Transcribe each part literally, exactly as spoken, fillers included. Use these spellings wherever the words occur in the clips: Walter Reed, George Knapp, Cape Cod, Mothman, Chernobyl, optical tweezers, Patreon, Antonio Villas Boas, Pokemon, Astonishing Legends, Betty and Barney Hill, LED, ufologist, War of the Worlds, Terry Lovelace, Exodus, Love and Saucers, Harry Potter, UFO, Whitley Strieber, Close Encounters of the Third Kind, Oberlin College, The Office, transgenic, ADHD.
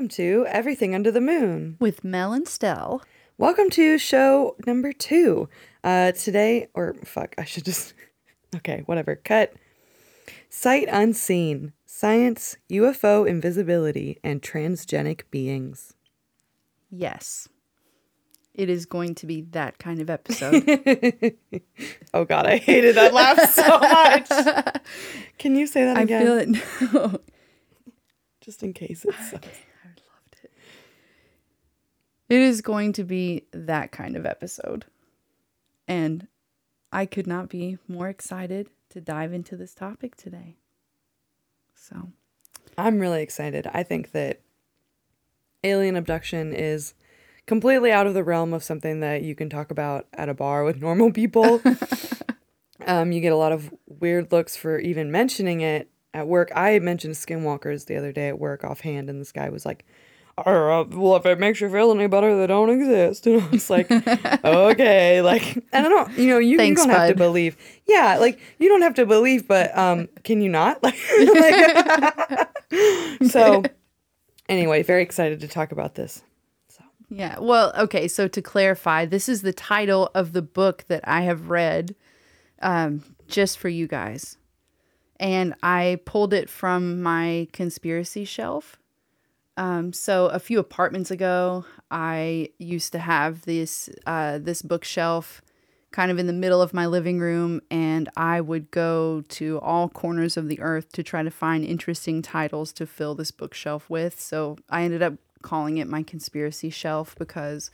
welcome to Everything Under the Moon with Mel and Stell. Welcome to show number two. Uh, today, or fuck, I should just, okay, whatever, cut. Sight Unseen, Science, U F O Invisibility, and Transgenic Beings. Yes. It is going to be that kind of episode. Oh, God, I hated that laugh so much. Can you say that I again? I feel it. No. Just in case it sucks. I loved it. It is going to be that kind of episode. And I could not be more excited to dive into this topic today. So I'm really excited. I think that alien abduction is completely out of the realm of something that you can talk about at a bar with normal people. um, you get a lot of weird looks for even mentioning it at work. I mentioned skinwalkers the other day at work offhand, and this guy was like, oh, well, if it makes you feel any better, they don't exist. And I was like, okay, like, and I don't, you know, you, Thanks, you don't have bud. to believe. Yeah, like, you don't have to believe, but um, can you not? Like, like So, anyway, very excited to talk about this. So yeah, well, okay, so to clarify, this is the title of the book that I have read um, just for you guys. And I pulled it from my conspiracy shelf. Um, so a few apartments ago, I used to have this uh, this bookshelf kind of in the middle of my living room, and I would go to all corners of the earth to try to find interesting titles to fill this bookshelf with. So I ended up calling it my conspiracy shelf because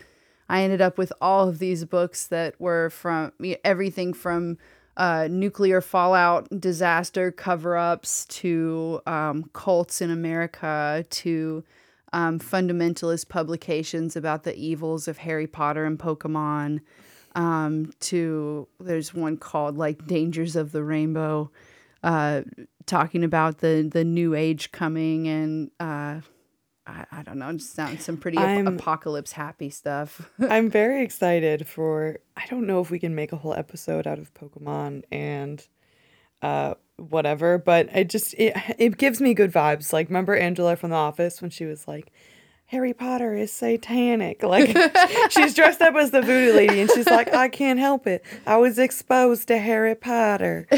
I ended up with all of these books that were from everything from Uh, nuclear fallout, disaster cover-ups, to um, cults in America, to um, fundamentalist publications about the evils of Harry Potter and Pokemon, um, to there's one called like Dangers of the Rainbow, uh, talking about the, the new age coming and uh, I, I don't know, just sounds some pretty ap- apocalypse happy stuff. I'm very excited for, I don't know if we can make a whole episode out of Pokemon and uh, whatever, but it just, it, it gives me good vibes. Like, remember Angela from The Office when she was like, Harry Potter is satanic. Like, she's dressed up as the voodoo lady and she's like, I can't help it. I was exposed to Harry Potter.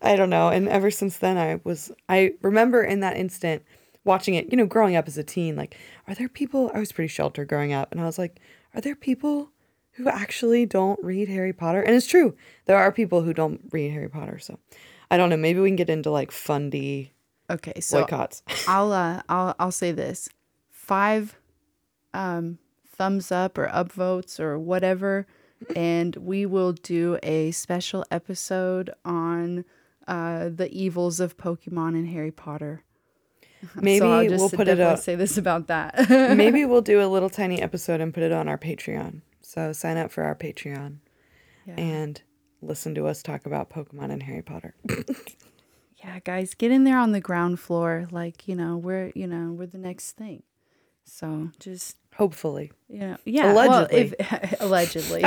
I don't know. And ever since then, I was, I remember in that instant, watching it, you know, growing up as a teen, like, are there people, I was pretty sheltered growing up, and I was like, are there people who actually don't read Harry Potter? And it's true, there are people who don't read Harry Potter, so, I don't know, maybe we can get into, like, fundy okay, so boycotts. I'll, uh, I'll, I'll say this, five um, thumbs up or upvotes or whatever, and we will do a special episode on uh, the evils of Pokemon and Harry Potter. Maybe so I'll just we'll put it up. Say this about that. Maybe we'll do a little tiny episode and put it on our Patreon. So sign up for our Patreon yeah. and listen to us talk about Pokemon and Harry Potter. Yeah, guys, get in there on the ground floor. Like, you know, we're you know we're the next thing. So just hopefully, you know, yeah, allegedly, well, if, allegedly.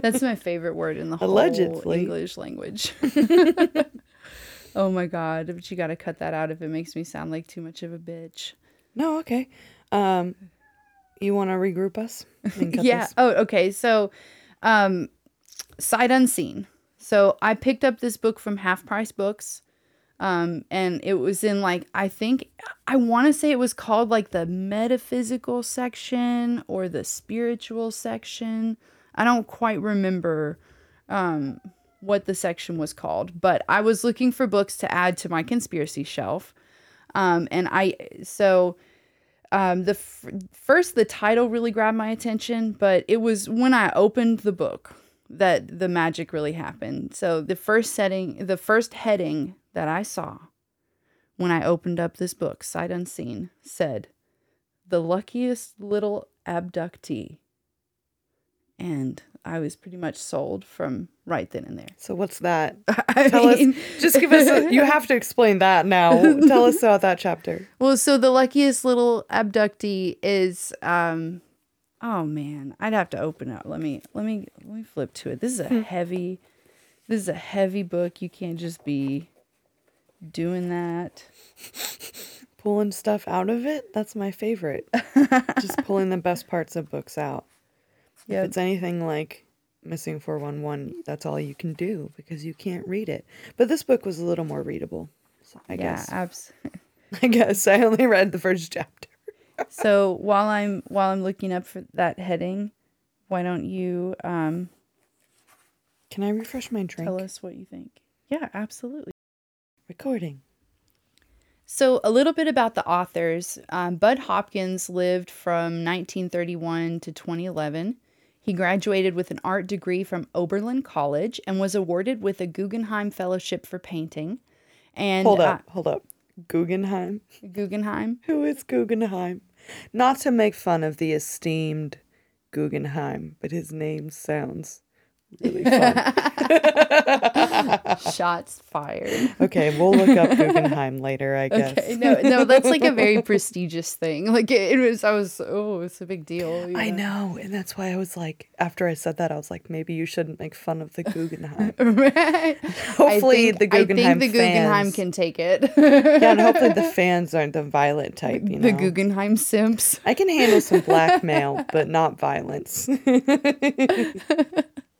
That's my favorite word in the whole allegedly. English language. Oh, my God. But you got to cut that out if it makes me sound like too much of a bitch. No, okay. Um, you want to regroup us? Yeah. This? Oh, okay. So, um, Sight Unseen. So, I picked up this book from Half Price Books. Um, and it was in, like, I think, I want to say it was called, like, the metaphysical section or the spiritual section. I don't quite remember. Um... what the section was called, but I was looking for books to add to my conspiracy shelf. Um, and I, so um, the f- first, the title really grabbed my attention, but it was when I opened the book that the magic really happened. So the first setting, the first heading that I saw when I opened up this book, Sight Unseen, said, "The Luckiest Little Abductee." And I was pretty much sold from right then and there. So what's that? I Tell mean... us. Just give us. A, you have to explain that now. Tell us about that chapter. Well, so the luckiest little abductee is. Um, oh man, I'd have to open up. Let me. Let me. Let me flip to it. This is a heavy. This is a heavy book. You can't just be doing that. pulling stuff out of it, that's my favorite. Just pulling the best parts of books out. Yep. If it's anything like Missing four one one, that's all you can do because you can't read it. But this book was a little more readable. So I yeah, guess. Abs- I guess I only read the first chapter. So while I'm while I'm looking up for that heading, why don't you um can I refresh my drink? Tell us what you think. Yeah, absolutely. Recording. So a little bit about the authors. Um, Bud Hopkins lived from nineteen thirty-one to twenty eleven. He graduated with an art degree from Oberlin College and was awarded with a Guggenheim Fellowship for painting. And hold up, uh, hold up. Guggenheim? Guggenheim. Who is Guggenheim? Not to make fun of the esteemed Guggenheim, but his name sounds really fun. Shots fired. Okay, we'll look up Guggenheim later, I guess. Okay, no, no, that's like a very prestigious thing. Like it, it was, I was, oh, it's a big deal. Yeah. I know, and that's why I was like, after I said that, I was like, maybe you shouldn't make fun of the Guggenheim. Right. Hopefully, think, the Guggenheim. I think the Guggenheim fans can take it. Yeah, and hopefully the fans aren't the violent type. You the know? Guggenheim simps. I can handle some blackmail, but not violence.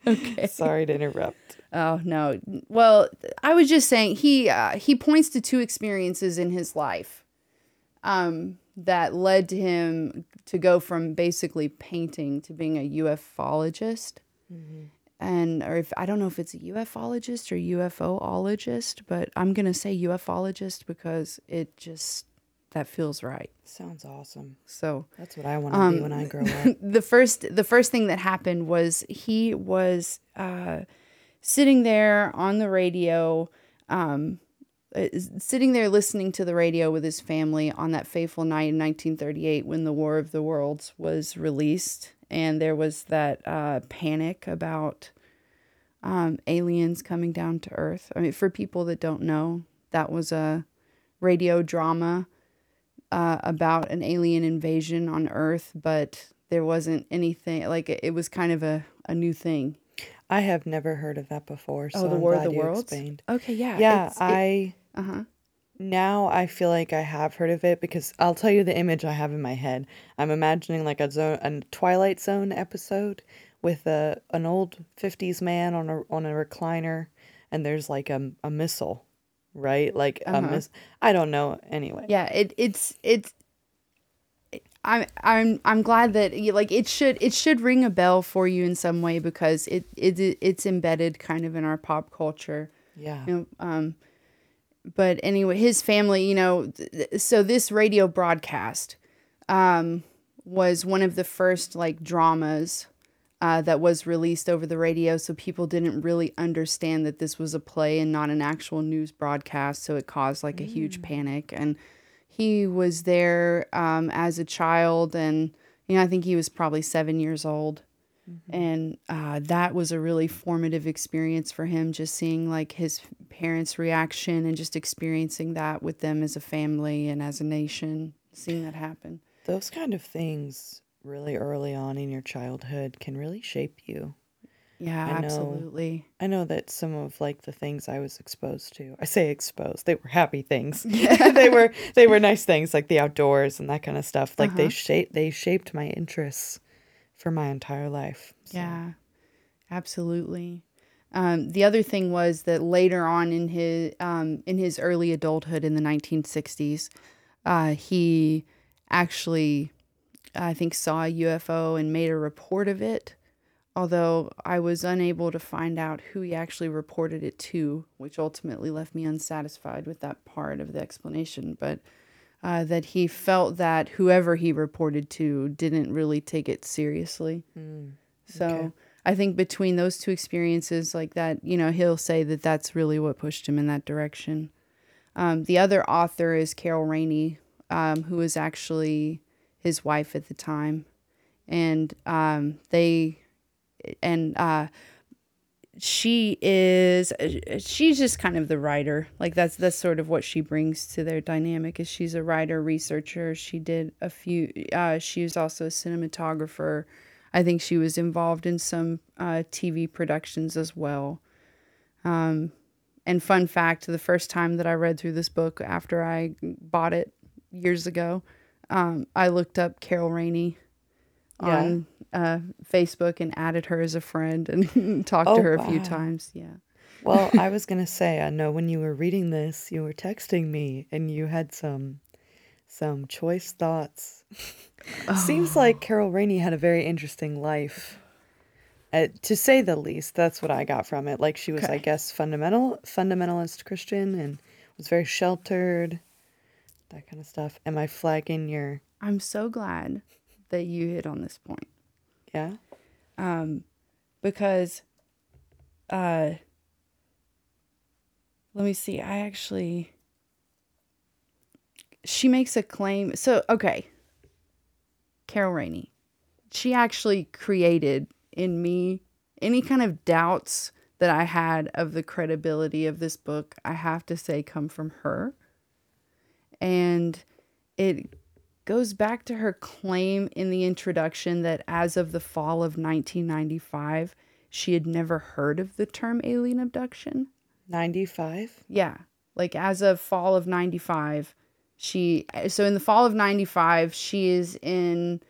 Okay. Sorry to interrupt. Oh, no. Well, I was just saying he uh, he points to two experiences in his life um, that led to him to go from basically painting to being a ufologist. Mm-hmm. And or if I don't know if it's a ufologist or U F O ologist, but I'm going to say ufologist because it just that feels right. Sounds awesome. So that's what I want to um, be when I grow up. The first, the first thing that happened was he was uh, sitting there on the radio, um, uh, sitting there listening to the radio with his family on that fateful night in nineteen thirty-eight when the War of the Worlds was released, and there was that uh, panic about um, aliens coming down to Earth. I mean, for people that don't know, that was a radio drama. Uh, about an alien invasion on Earth, but there wasn't anything like it, it was kind of a, a new thing. I have never heard of that before. So oh, the I'm War of the Worlds. Explained. Okay, yeah, yeah. It's, I it, uh huh. Now I feel like I have heard of it because I'll tell you the image I have in my head. I'm imagining like a zone, a Twilight Zone episode with a an old fifties man on a on a recliner, and there's like a a missile. Right, like uh-huh. um, I don't know. Anyway, yeah, it it's it's. I'm I'm I'm glad that like it should it should ring a bell for you in some way because it it it's embedded kind of in our pop culture. Yeah. You know, um, but anyway, his family, you know, th- so this radio broadcast, um, was one of the first like dramas, uh, that was released over the radio, so people didn't really understand that this was a play and not an actual news broadcast, so it caused like a mm. huge panic. And he was there um, as a child, and you know I think he was probably seven years old, mm-hmm. and uh, that was a really formative experience for him, just seeing like his parents' reaction and just experiencing that with them as a family and as a nation, seeing that happen. Those kind of things really early on in your childhood can really shape you. Yeah, I know, absolutely. I know that some of like the things I was exposed to, I say exposed, they were happy things. Yeah. they were they were nice things like the outdoors and that kind of stuff. Like uh-huh. they shaped they shaped my interests for my entire life. So. Yeah, absolutely. Um, the other thing was that later on in his um, in his early adulthood in the nineteen sixties, uh, he actually. I think saw a U F O and made a report of it, although I was unable to find out who he actually reported it to, which ultimately left me unsatisfied with that part of the explanation, but uh, that he felt that whoever he reported to didn't really take it seriously. Mm, so okay. I think between those two experiences like that, you know, he'll say that that's really what pushed him in that direction. Um, the other author is Carol Rainey, um, who is actually... his wife at the time, and um, they, and uh, she is, she's just kind of the writer. Like that's that's sort of what she brings to their dynamic. Is she's a writer, researcher. She did a few. Uh, she was also a cinematographer. I think she was involved in some uh, T V productions as well. Um, and fun fact: the first time that I read through this book after I bought it. years ago, um, I looked up Carol Rainey on yeah. uh, Facebook and added her as a friend and talked oh, to her wow. a few times. Yeah. Well, I was going to say, I know when you were reading this, you were texting me and you had some some choice thoughts. Oh. Seems like Carol Rainey had a very interesting life, uh, to say the least. That's what I got from it. Like she was, okay. I guess, fundamental fundamentalist Christian and was very sheltered, that kind of stuff. Am I flagging your... I'm so glad that you hit on this point. Yeah? Um, because... uh. Let me see. I actually, she makes a claim. So, okay. Carol Rainey, she actually created in me any kind of doubts that I had of the credibility of this book. I have to say, come from her. And it goes back to her claim in the introduction that as of the fall of nineteen ninety-five, she had never heard of the term alien abduction. ninety-five? Yeah. Like as of fall of ninety-five, she... So in the fall of ninety-five, she is in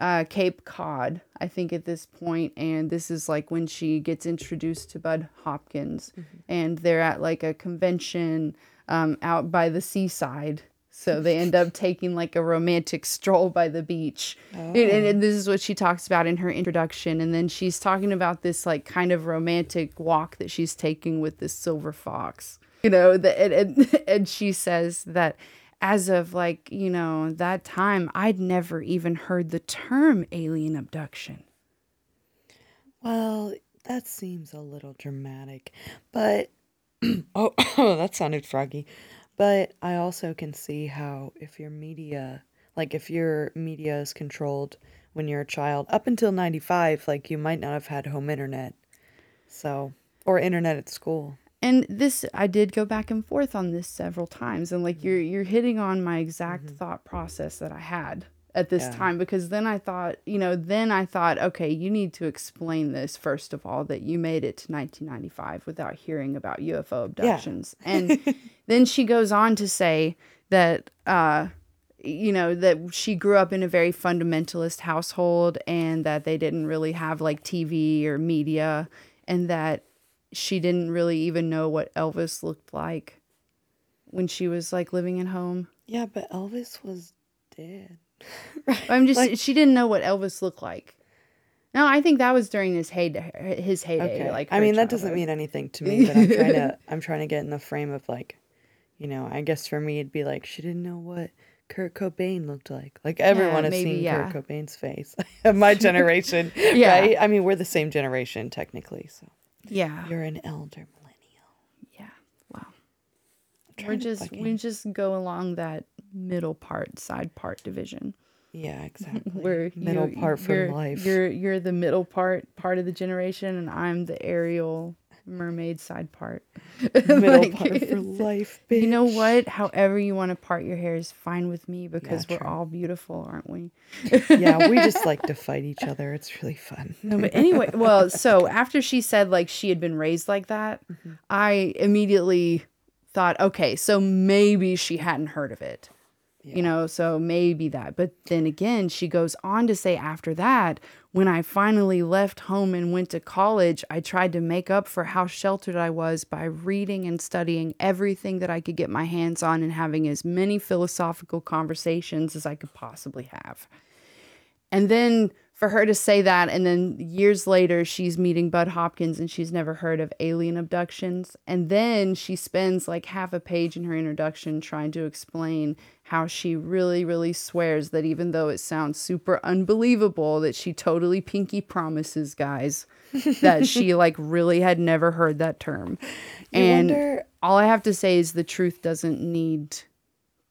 uh, Cape Cod, I think at this point. And this is like when she gets introduced to Bud Hopkins. Mm-hmm. And they're at like a convention um, out by the seaside. So they end up taking like a romantic stroll by the beach. Oh. And, and, and this is what she talks about in her introduction. And then she's talking about this like kind of romantic walk that she's taking with this silver fox. You know, the, and, and, and she says that as of like, you know, that time, I'd never even heard the term alien abduction. Well, that seems a little dramatic, but... oh, that sounded froggy. But I also can see how if your media, like if your media is controlled when you're a child, up until ninety-five, like you might not have had home internet, so, or internet at school. And this, I did go back and forth on this several times. And like you're, you're hitting on my exact mm-hmm. thought process that I had at this yeah. time, because then I thought, you know, then I thought, okay, you need to explain this, first of all, that you made it to nineteen ninety-five without hearing about U F O abductions. Yeah. And then she goes on to say that, uh, you know, that she grew up in a very fundamentalist household and that they didn't really have like T V or media and that she didn't really even know what Elvis looked like when she was like living at home. Yeah, but Elvis was dead. Right. I'm just like, she didn't know what Elvis looked like. No, I think that was during his heyday. His heyday. Okay. Like I mean, childhood. That doesn't mean anything to me. But I'm trying to. I'm trying to get in the frame of like, you know, I guess for me it'd be like she didn't know what Kurt Cobain looked like. Like everyone yeah, maybe, has seen yeah. Kurt Cobain's face. My generation. Yeah. Right? I mean, we're the same generation technically. So. Yeah. You're an elder millennial. Yeah. Wow. We're just fucking... we just go along that middle part, side part division. Yeah, exactly. Where middle you're, part from you're, life. You're you're the middle part part of the generation, and I'm the aerial mermaid side part. Middle like, part for life, bitch. You know what? However you want to part your hair is fine with me because yeah, we're all beautiful, aren't we? Yeah, we just like to fight each other. It's really fun. No, but anyway, well, so after she said like she had been raised like that, mm-hmm. I immediately thought, okay, so maybe she hadn't heard of it. Yeah. You know, so maybe that. But then again, she goes on to say after that, when I finally left home and went to college, I tried to make up for how sheltered I was by reading and studying everything that I could get my hands on and having as many philosophical conversations as I could possibly have. And then for her to say that, and then years later, she's meeting Bud Hopkins and she's never heard of alien abductions. And then she spends like half a page in her introduction trying to explain how she really, really swears that even though it sounds super unbelievable that she totally pinky promises guys that she like really had never heard that term. You and wonder... all I have to say is the truth doesn't need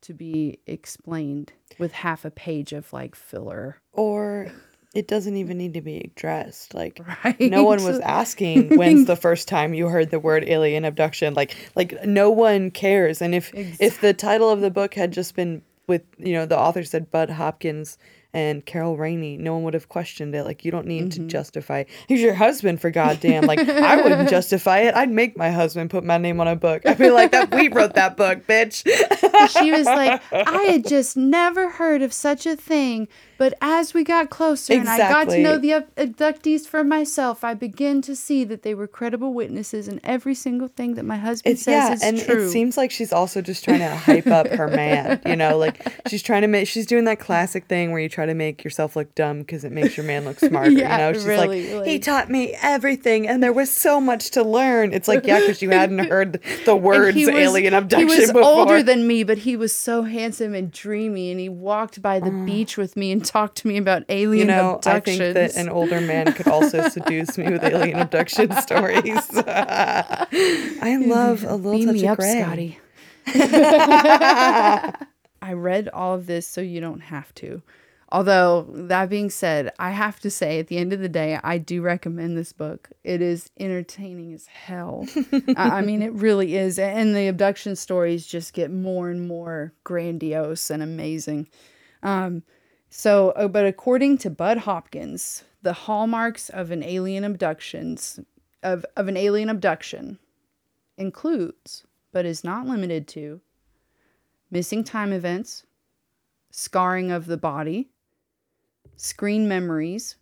to be explained with half a page of like filler. Or... it doesn't even need to be addressed. Like, right? No one was asking when's the first time you heard the word alien abduction. Like, like no one cares. And if, exactly. if the title of the book had just been with, you know, the author said Bud Hopkins and Carol Rainey, no one would have questioned it. Like, you don't need mm-hmm. to justify it. He's your husband, for goddamn. Like, I wouldn't justify it. I'd make my husband put my name on a book. I'd be like, that we wrote that book, bitch. She was like, I had just never heard of such a thing. But as we got closer exactly. and I got to know the abductees for myself, I began to see that they were credible witnesses in every single thing that my husband it's, says yeah, is and true. And it seems like she's also just trying to hype up her man, you know, like she's trying to make, she's doing that classic thing where you try to make yourself look dumb because it makes your man look smarter, yeah, you know? She's really, like, like, he taught me everything and there was so much to learn. It's like, yeah, because you hadn't heard the words was, alien abduction before. He was before. older than me, but he was so handsome and dreamy and he walked by the uh. beach with me and talk to me about alien you know, abductions. I think that an older man could also seduce me with alien abduction stories. I love a little Beam touch me of up, gray. Scotty. I read all of this so you don't have to. Although, that being said, I have to say, at the end of the day, I do recommend this book. It is entertaining as hell. I mean, it really is. And the abduction stories just get more and more grandiose and amazing. Um, So, oh, but according to Bud Hopkins, the hallmarks of an alien abductions of, of an alien abduction includes, but is not limited to, missing time events, scarring of the body, screen memories,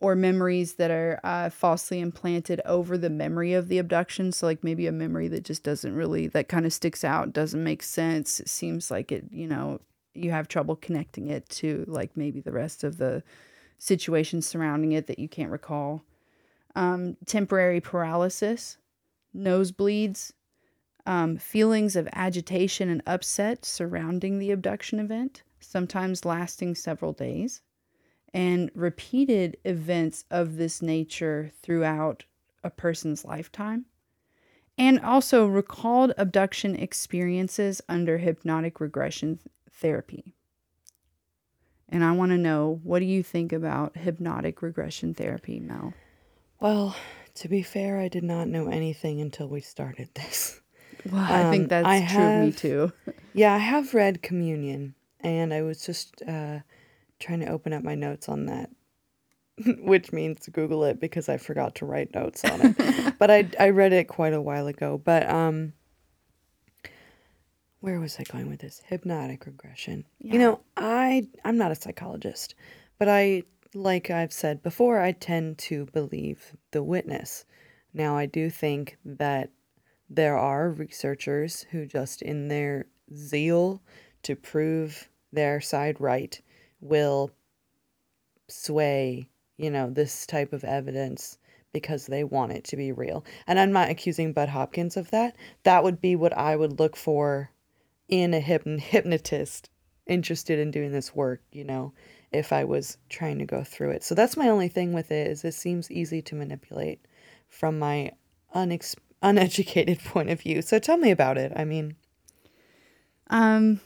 or memories that are uh, falsely implanted over the memory of the abduction. So, like, maybe a memory that just doesn't really, that kind of sticks out, doesn't make sense. It seems like it, you know, you have trouble connecting it to, like, maybe the rest of the situation surrounding it that you can't recall. Um, temporary paralysis, nosebleeds, um, feelings of agitation and upset surrounding the abduction event, sometimes lasting several days, and repeated events of this nature throughout a person's lifetime. And also recalled abduction experiences under hypnotic regression therapy. And I want to know, what do you think about hypnotic regression therapy, Mel? Well, to be fair, I did not know anything until we started this. Well, um, I think that's I true have, of me too. Yeah, I have read Communion, and I was just uh, trying to open up my notes on that, which means Google it because I forgot to write notes on it. But I, I read it quite a while ago. But um, where was I going with this? Hypnotic regression. Yeah. You know, I, I'm not a psychologist, but I, like I've said before, I tend to believe the witness. Now, I do think that there are researchers who, just in their zeal to prove their side right, will sway, you know, this type of evidence because they want it to be real. And I'm not accusing Bud Hopkins of that. That would be what I would look for in a hypn- hypnotist interested in doing this work, you know, if I was trying to go through it. So that's my only thing with it, is it seems easy to manipulate from my unex- uneducated point of view. So tell me about it. I mean, um,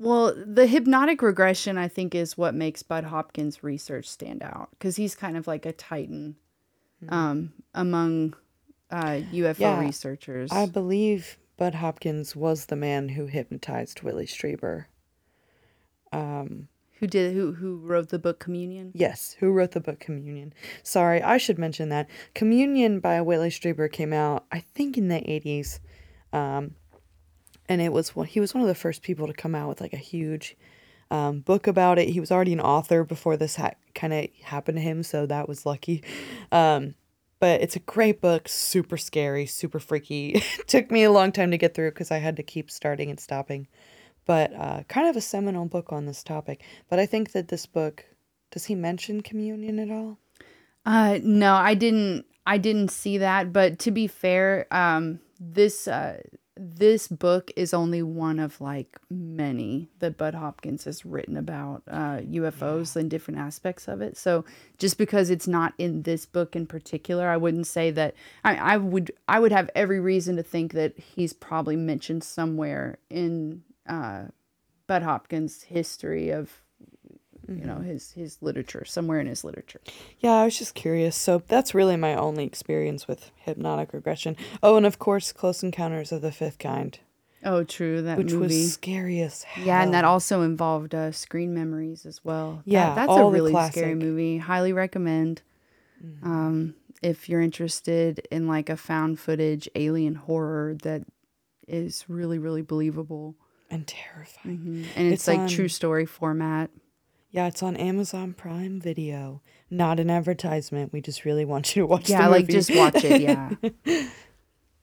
well, the hypnotic regression, I think, is what makes Bud Hopkins' research stand out, because he's kind of like a titan um, among uh, U F O yeah, researchers. I believe Bud Hopkins was the man who hypnotized Whitley Strieber. Um, who did? Who who wrote the book Communion? Yes, who wrote the book Communion. Sorry, I should mention that Communion by Whitley Strieber came out, I think, in the eighties. Um, And it was he was one of the first people to come out with, like, a huge um, book about it. He was already an author before this ha- kind of happened to him, so that was lucky. Um, but it's a great book, super scary, super freaky. Took me a long time to get through because I had to keep starting and stopping. But uh, kind of a seminal book on this topic. But I think that this book, does he mention Communion at all? Uh, no, I didn't. I didn't see that. But to be fair, um, this. Uh, This book is only one of, like, many that Bud Hopkins has written about uh, U F Os yeah. and different aspects of it. So just because it's not in this book in particular, I wouldn't say that I, I would I would have every reason to think that he's probably mentioned somewhere in uh, Bud Hopkins' history of, you know, his his literature, somewhere in his literature. Yeah, I was just curious. So that's really my only experience with hypnotic regression. Oh, and of course, Close Encounters of the Fifth Kind. Oh, true. That which movie. was scary as hell. Yeah, and that also involved uh, screen memories as well. Yeah, that, that's all a really scary movie. Highly recommend. Mm-hmm. Um, if you're interested in like a found footage alien horror that is really, really believable and terrifying, mm-hmm. and it's, it's like on, true story format. Yeah, it's on Amazon Prime Video. Not an advertisement. We just really want you to watch. Yeah, the movie. like just watch it. Yeah.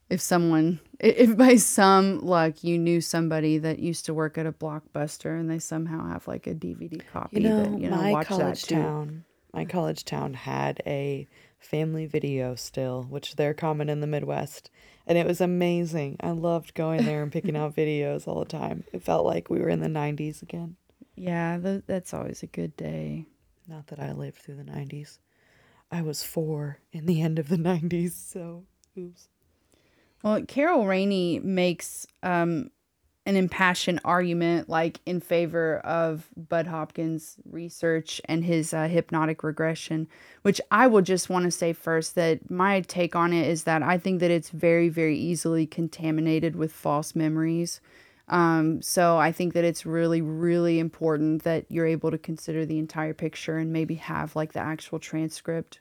If someone, if by some luck you knew somebody that used to work at a Blockbuster and they somehow have like a D V D copy, you know, that, you know, my watch college that town, too. My college town had a Family Video still, which they're common in the Midwest, and it was amazing. I loved going there and picking out videos all the time. It felt like we were in the nineties again. Yeah, th- that's always a good day. Not that I lived through the nineties. I was four in the end of the nineties, so oops. Well, Carol Rainey makes um, an impassioned argument, like, in favor of Bud Hopkins' research and his uh, hypnotic regression, which I will just want to say first that my take on it is that I think that it's very, very easily contaminated with false memories. Um, so I think that it's really, really important that you're able to consider the entire picture and maybe have, like, the actual transcript.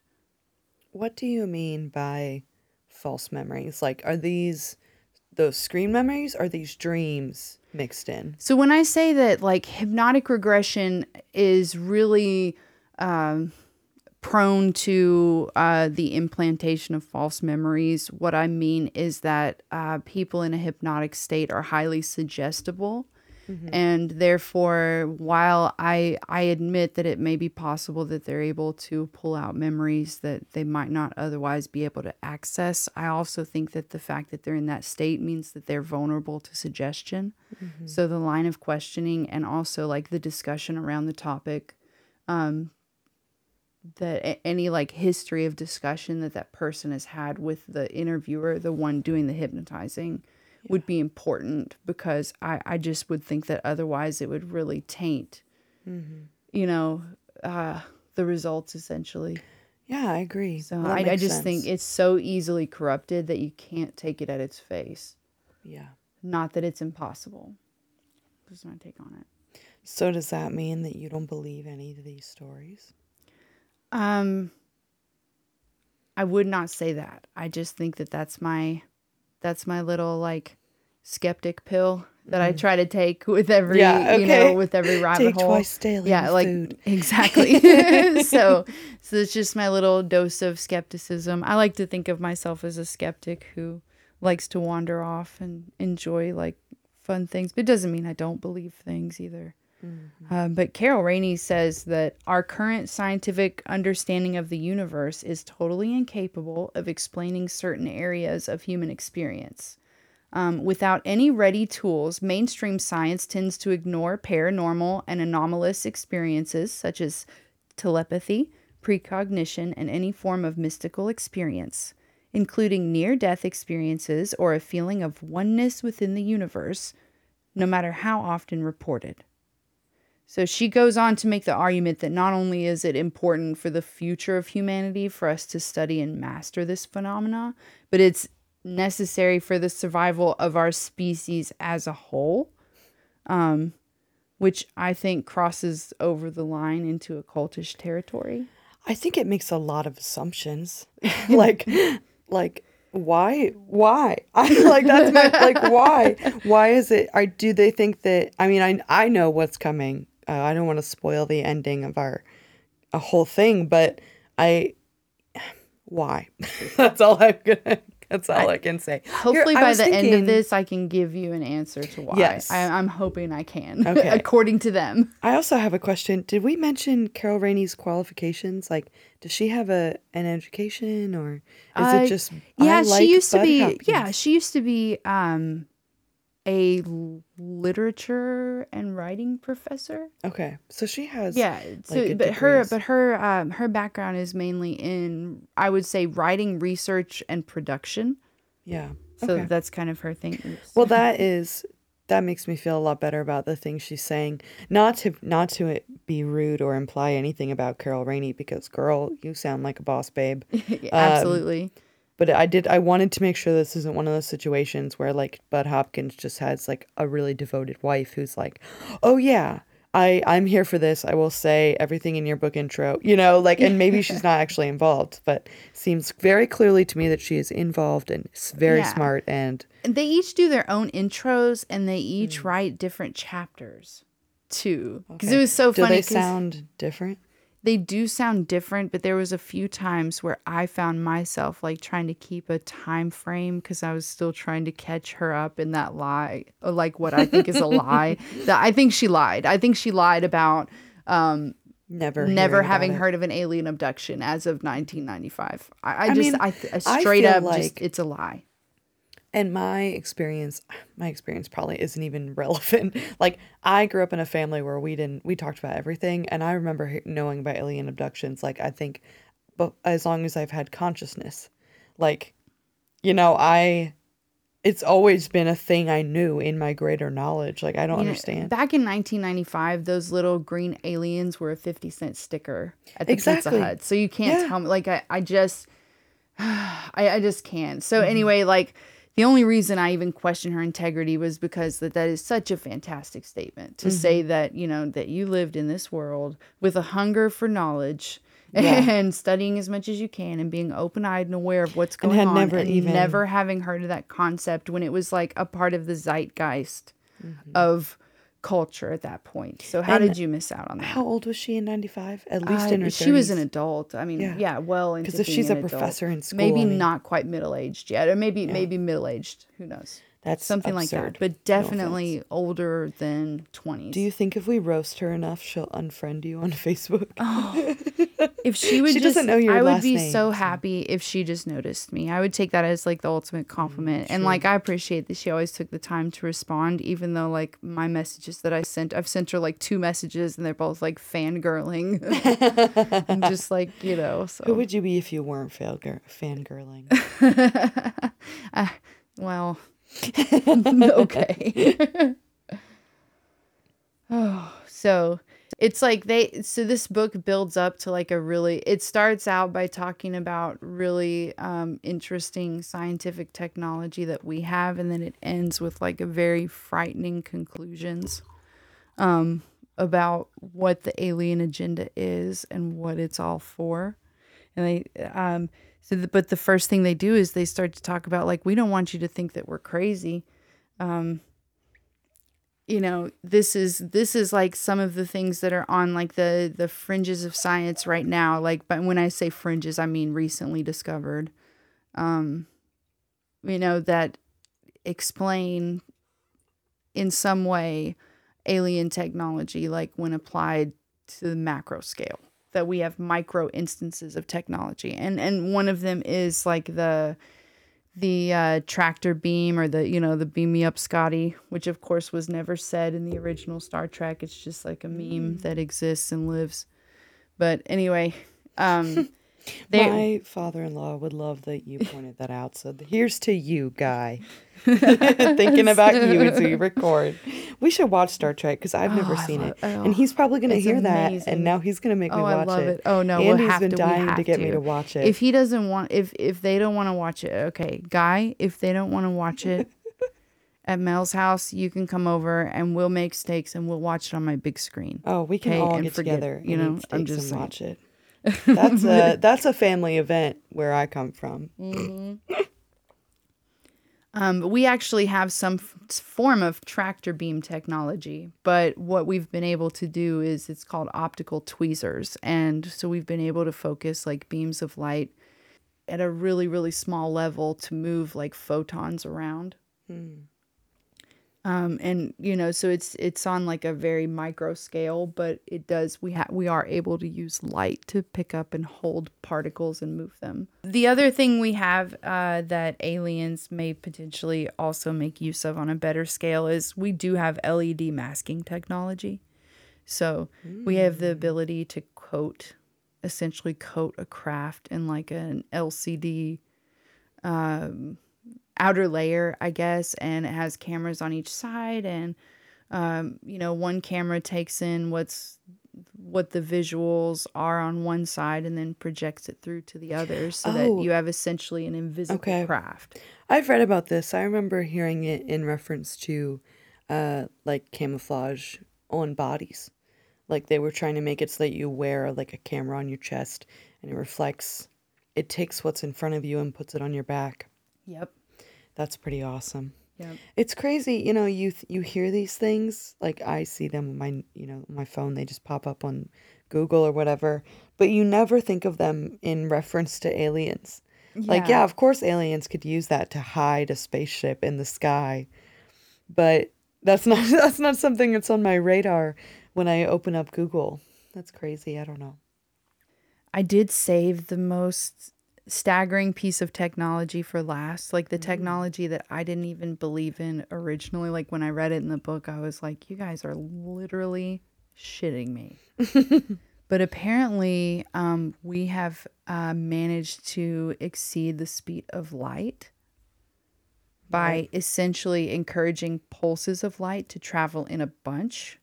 What do you mean by false memories? Like, are these those screen memories? Are these dreams mixed in? So when I say that, like, hypnotic regression is really um, prone to uh, the implantation of false memories, what I mean is that uh, people in a hypnotic state are highly suggestible. Mm-hmm. And therefore, while I I admit that it may be possible that they're able to pull out memories that they might not otherwise be able to access, I also think that the fact that they're in that state means that they're vulnerable to suggestion. Mm-hmm. So the line of questioning and also like the discussion around the topic, um, that any like history of discussion that that person has had with the interviewer, the one doing the hypnotizing, would be important, because I, I just would think that otherwise it would really taint, mm-hmm. you know, uh, the results essentially. Yeah, I agree. So well, I, I just sense. think it's so easily corrupted that you can't take it at its face. Yeah. Not that it's impossible. That's my take on it. So does that mean that you don't believe any of these stories? Um, I would not say that. I just think that that's my... That's my little like skeptic pill that I try to take with every, yeah, okay. you know, with every rabbit take hole. Take twice daily. Yeah, like food. Exactly. so, so it's just my little dose of skepticism. I like to think of myself as a skeptic who likes to wander off and enjoy like fun things. But it doesn't mean I don't believe things either. Mm-hmm. Um, but Carol Rainey says that our current scientific understanding of the universe is totally incapable of explaining certain areas of human experience. Um, without any ready tools, mainstream science tends to ignore paranormal and anomalous experiences such as telepathy, precognition, and any form of mystical experience, including near-death experiences or a feeling of oneness within the universe, no matter how often reported. So she goes on to make the argument that not only is it important for the future of humanity for us to study and master this phenomena, but it's necessary for the survival of our species as a whole, um, which I think crosses over the line into occultish territory. I think it makes a lot of assumptions. like, like... Why? Why? I like that's my like. Why? Why is it? Are do they think that? I mean, I I know what's coming. Uh, I don't want to spoil the ending of our a whole thing, but I. Why? that's all I'm gonna. That's all I, I can say. Hopefully, You're, by the thinking, end of this, I can give you an answer to why. Yes, I, I'm hoping I can. Okay. According to them. I also have a question. Did we mention Carol Rainey's qualifications? Like, does she have a an education, or is uh, it just? Yeah, I like she used Bud to be. Hopkins. Yeah, she used to be um, a literature and writing professor. Okay, so she has. Yeah, so like, but her but her um, her background is mainly in, I would say, writing, research, and production. Yeah, so okay. that's kind of her thing. Oops. Well, that is that makes me feel a lot better about the things she's saying. Not to not to be rude or imply anything about Carol Rainey, because girl, you sound like a boss babe. Absolutely. Um, But I did, I wanted to make sure this isn't one of those situations where, like, Bud Hopkins just has, like, a really devoted wife who's like, oh, yeah, I, I'm here for this. I will say everything in your book intro, you know, like, and maybe she's not actually involved, but seems very clearly to me that she is involved and very yeah. smart. And they each do their own intros and they each mm. write different chapters, too. Because okay. it was so do funny. Do they sound different? They do sound different, but there was a few times where I found myself like trying to keep a time frame because I was still trying to catch her up in that lie, or, like what I think is a lie. That I think she lied. I think she lied about um, never never having heard of an alien abduction as of nineteen ninety-five. I, I, I just mean, I, th- I straight I up like just, it's a lie. And my experience, my experience probably isn't even relevant. Like, I grew up in a family where we didn't, we talked about everything. And I remember knowing about alien abductions, like, I think, but as long as I've had consciousness, like, you know, I, it's always been a thing I knew in my greater knowledge. Like, I don't yeah, understand. Back in nineteen ninety-five, those little green aliens were a fifty cent sticker at the exactly. Pizza Hut. So you can't yeah. tell me, like, I, I just, I, I just can't. So mm-hmm. anyway, like, the only reason I even questioned her integrity was because that, that is such a fantastic statement to mm-hmm. say that, you know, that you lived in this world with a hunger for knowledge yeah. and studying as much as you can and being open-eyed and aware of what's going and on never and even... never having heard of that concept when it was like a part of the zeitgeist mm-hmm. of culture at that point. So how and did you miss out on that? How old was she in ninety-five? At least uh, in her she thirties. Was an adult. I mean, yeah, yeah well into because if she's a adult, professor in school. Maybe I mean, not quite middle-aged yet, or maybe yeah. maybe middle-aged. Who knows? That's something absurd. Like that. But definitely no older than twenties. Do you think if we roast her enough, she'll unfriend you on Facebook? Oh, if she would she just, doesn't know your I would last be name, so happy if she just noticed me. I would take that as like the ultimate compliment. Mm, and like, I appreciate that she always took the time to respond, even though like my messages that I sent, I've sent her like two messages and they're both like fangirling. And just like, you know. So. Who would you be if you weren't fangirling? uh, well... okay. Oh, so it's like they so this book builds up to like a really it starts out by talking about really um interesting scientific technology that we have, and then it ends with like a very frightening conclusions um about what the alien agenda is and what it's all for. And they um So the, but the first thing they do is they start to talk about, like, we don't want you to think that we're crazy. Um, you know, this is this is like some of the things that are on like the, the fringes of science right now. Like, but when I say fringes, I mean recently discovered. Um, you know, that explain in some way alien technology, like when applied to the macro scale. That we have micro instances of technology, and and one of them is like the the uh, tractor beam, or the you know the beam me up Scotty, which of course was never said in the original Star Trek. It's just like a meme that exists and lives. But anyway, um, they... my father-in-law would love that you pointed that out. So here's to you, guy. Thinking about you as we record. We should watch Star Trek because I've never oh, seen love, it, oh, and he's probably going to hear amazing. That, and now he's going to make me oh, watch I love it. it. Oh no, Andy's we'll have been to, dying we have to get to. me to watch it. If he doesn't want, if if they don't want to watch it, okay, Guy. If they don't want to watch it at Mel's house, you can come over and we'll make steaks and we'll watch it on my big screen. Oh, we can okay? all and get forget, together. You know, I'm just and watch it. That's a that's a family event where I come from. Mm-hmm. Um, we actually have some f- form of tractor beam technology, but what we've been able to do is it's called optical tweezers. And so we've been able to focus like beams of light at a really, really small level to move like photons around. Hmm. Um, and, you know, so it's it's on like a very micro scale, but it does we ha- we are able to use light to pick up and hold particles and move them. The other thing we have uh, that aliens may potentially also make use of on a better scale is we do have L E D masking technology. So mm. we have the ability to coat, essentially coat a craft in like an L C D um outer layer, I guess, and it has cameras on each side, and um, you know, one camera takes in what's what the visuals are on one side and then projects it through to the other so oh. that you have essentially an invisible okay. craft. I've read about this. I remember hearing it in reference to uh, like camouflage on bodies. Like they were trying to make it so that you wear like a camera on your chest and it reflects, it takes what's in front of you and puts it on your back. Yep. That's pretty awesome. Yep. It's crazy. You know, you, th- you hear these things, like I see them on my, you know, my phone, they just pop up on Google or whatever, but you never think of them in reference to aliens. Yeah. Like, yeah, of course aliens could use that to hide a spaceship in the sky, but that's not, that's not something that's on my radar when I open up Google. That's crazy. I don't know. I did save the most staggering piece of technology for last, like the mm-hmm. technology that I didn't even believe in originally. Like when I read it in the book, I was like, you guys are literally shitting me. But apparently um, we have uh, managed to exceed the speed of light by right. essentially encouraging pulses of light to travel in a bunch,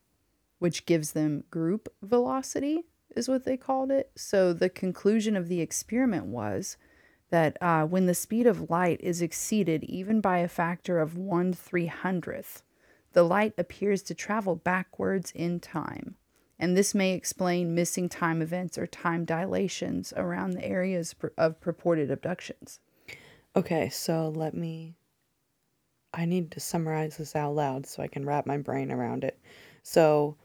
which gives them group velocity, is what they called it. So the conclusion of the experiment was that uh, when the speed of light is exceeded even by a factor of one three hundredth, the light appears to travel backwards in time. And this may explain missing time events or time dilations around the areas pr- of purported abductions. Okay, so let me... I need to summarize this out loud so I can wrap my brain around it. So...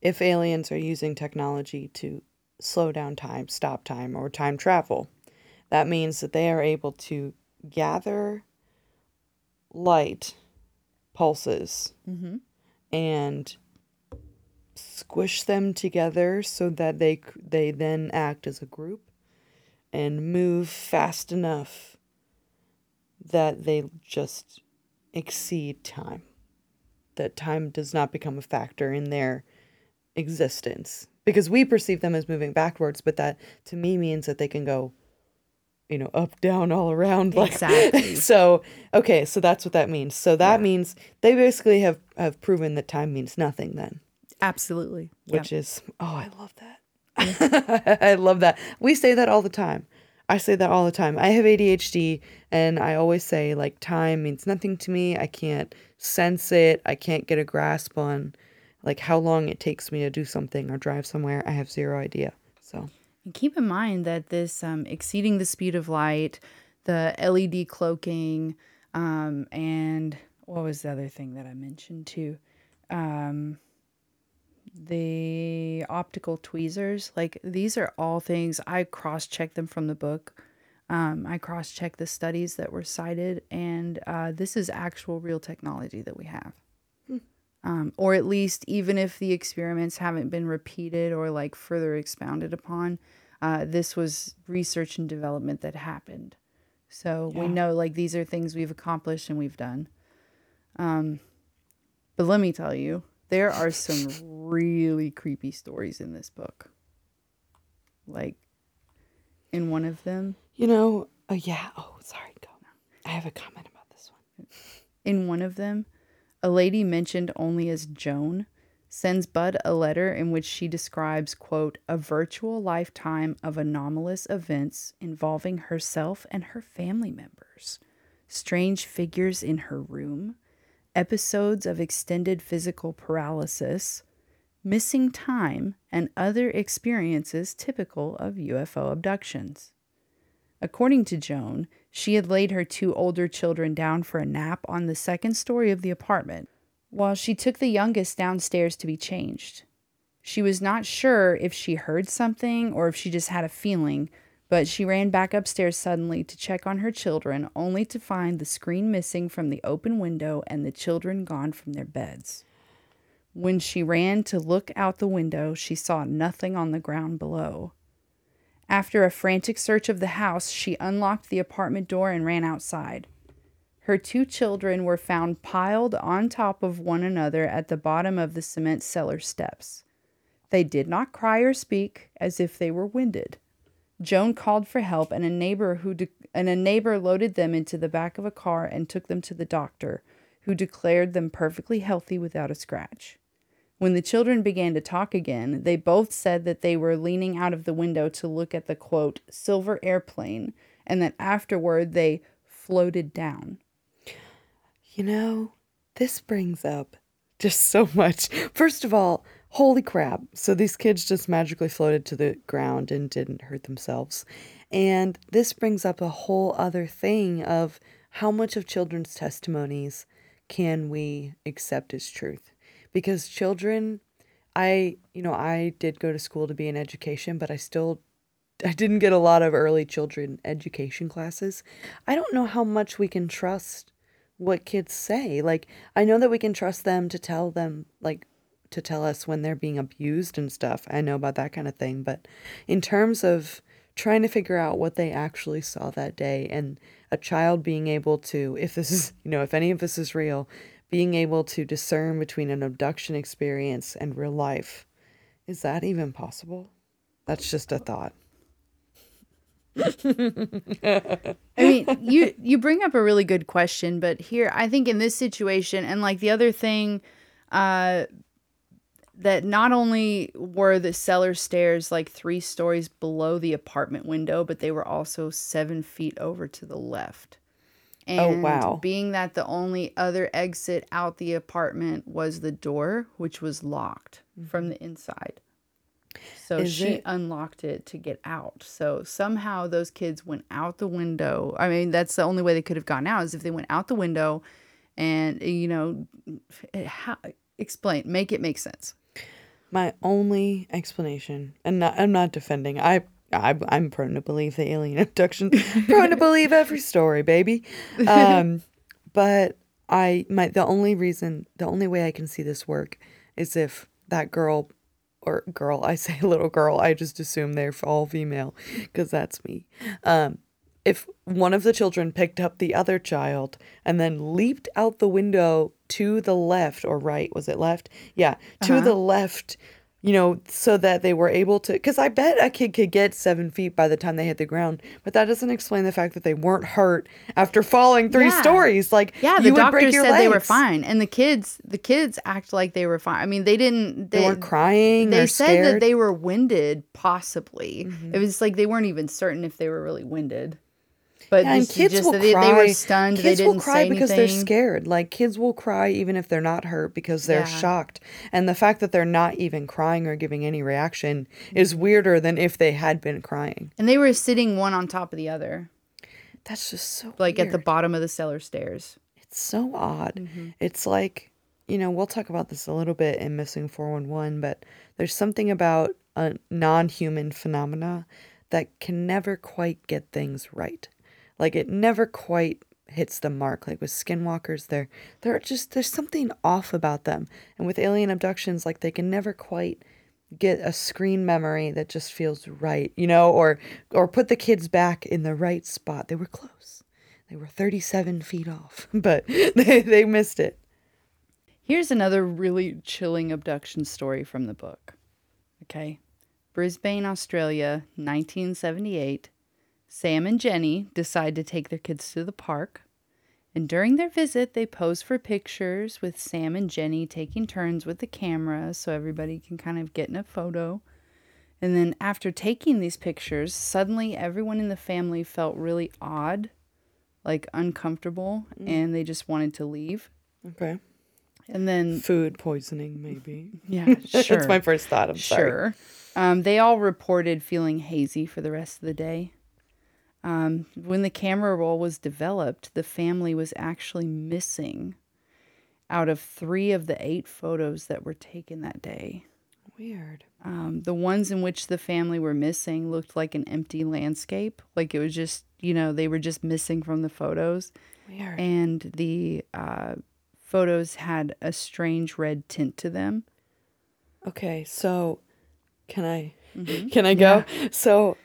if aliens are using technology to slow down time, stop time, or time travel, that means that they are able to gather light pulses mm-hmm. and squish them together so that they they then act as a group and move fast enough that they just exceed time. That time does not become a factor in their existence, because we perceive them as moving backwards, but that to me means that they can go, you know, up, down, all around. Like, exactly. So okay, so that's what that means. So that yeah. means they basically have have proven that time means nothing. Then absolutely, which yeah. is oh, I love that. I love that. We say that all the time. I say that all the time. I have A D H D, and I always say like time means nothing to me. I can't sense it. I can't get a grasp on. Like how long it takes me to do something or drive somewhere, I have zero idea. So, and keep in mind that this um, exceeding the speed of light, the L E D cloaking, um, and what was the other thing that I mentioned too? Um, the optical tweezers. Like these are all things I cross-checked them from the book. Um, I cross-checked the studies that were cited, and uh, this is actual real technology that we have. Um, or at least even if the experiments haven't been repeated or like further expounded upon, uh, this was research and development that happened. So yeah. we know like these are things we've accomplished and we've done. Um, but let me tell you, there are some really creepy stories in this book. Like in one of them. You know, oh yeah. Oh, sorry. Go. I have a comment about this one. In one of them. A lady mentioned only as Joan sends Bud a letter in which she describes, quote, a virtual lifetime of anomalous events involving herself and her family members, strange figures in her room, episodes of extended physical paralysis, missing time, and other experiences typical of U F O abductions. According to Joan, she had laid her two older children down for a nap on the second story of the apartment, while she took the youngest downstairs to be changed. She was not sure if she heard something or if she just had a feeling, but she ran back upstairs suddenly to check on her children, only to find the screen missing from the open window and the children gone from their beds. When she ran to look out the window, she saw nothing on the ground below. After a frantic search of the house, she unlocked the apartment door and ran outside. Her two children were found piled on top of one another at the bottom of the cement cellar steps. They did not cry or speak, as if they were winded. Joan called for help, and a neighbor who de- and a neighbor loaded them into the back of a car and took them to the doctor, who declared them perfectly healthy without a scratch. When the children began to talk again, they both said that they were leaning out of the window to look at the, quote, silver airplane, and that afterward they floated down. You know, this brings up just so much. First of all, holy crap. So these kids just magically floated to the ground and didn't hurt themselves. And this brings up a whole other thing of how much of children's testimonies can we accept as truth? Because children, I, you know, I did go to school to be in education, but I still, I didn't get a lot of early children education classes. I don't know how much we can trust what kids say. Like, I know that we can trust them to tell them, like, to tell us when they're being abused and stuff. I know about that kind of thing. But in terms of trying to figure out what they actually saw that day, and a child being able to, if this is, you know, if any of this is real, being able to discern between an abduction experience and real life. Is that even possible? That's just a thought. I mean, you, you bring up a really good question, but here, I think in this situation, and like the other thing, uh, that not only were the cellar stairs like three stories below the apartment window, but they were also seven feet over to the left. And oh, wow. Being that the only other exit out the apartment was the door, which was locked mm-hmm. from the inside. So Is she it... unlocked it to get out. So somehow those kids went out the window. I mean, that's the only way they could have gotten out, is if they went out the window and, you know, it, how, explain, make it make sense. My only explanation, and not, I'm not defending, I... I, I'm prone to believe the alien abduction. Prone to believe every story, baby. Um, but I, my the only reason, the only way I can see this work is if that girl, or girl, I say little girl, I just assume they're all female because that's me. Um, if one of the children picked up the other child and then leaped out the window to the left or right, was it left? Yeah, to uh-huh. the left. You know, so that they were able to, because I bet a kid could get seven feet by the time they hit the ground, but that doesn't explain the fact that they weren't hurt after falling three yeah. stories. Like, yeah, the you doctor would break your said legs. They were fine, and the kids, the kids act like they were fine. I mean, they didn't. They, they weren't crying. They or said scared. That they were winded, possibly. Mm-hmm. It was like they weren't even certain if they were really winded. But yeah, and kids just will they, cry. They were stunned. Kids they didn't will cry say because they're scared. Like, kids will cry even if they're not hurt because they're yeah. shocked. And the fact that they're not even crying or giving any reaction is weirder than if they had been crying. And they were sitting one on top of the other. That's just so like weird. At the bottom of the cellar stairs. It's so odd. Mm-hmm. It's like, you know, we'll talk about this a little bit in Missing four one one, but there's something about a non-human phenomena that can never quite get things right. Like, it never quite hits the mark. Like, with skinwalkers, they're, they're just, there's something off about them. And with alien abductions, like, they can never quite get a screen memory that just feels right, you know, or or put the kids back in the right spot. They were close. They were thirty-seven feet off, but they, they missed it. Here's another really chilling abduction story from the book. Okay. Brisbane, Australia, nineteen seventy-eight. Sam and Jenny decide to take their kids to the park, and during their visit, they pose for pictures with Sam and Jenny taking turns with the camera so everybody can kind of get in a photo. And then after taking these pictures, suddenly everyone in the family felt really odd, like uncomfortable, mm. and they just wanted to leave. Okay. And then... food poisoning, maybe. Yeah, sure. That's my first thought, I'm sorry. Sure. Um, they all reported feeling hazy for the rest of the day. Um, when the camera roll was developed, the family was actually missing out of three of the eight photos that were taken that day. Weird. Um, the ones in which the family were missing looked like an empty landscape. Like, it was just, you know, they were just missing from the photos. Weird. And the uh, photos had a strange red tint to them. Okay, so can I, mm-hmm. can I go? Yeah. So...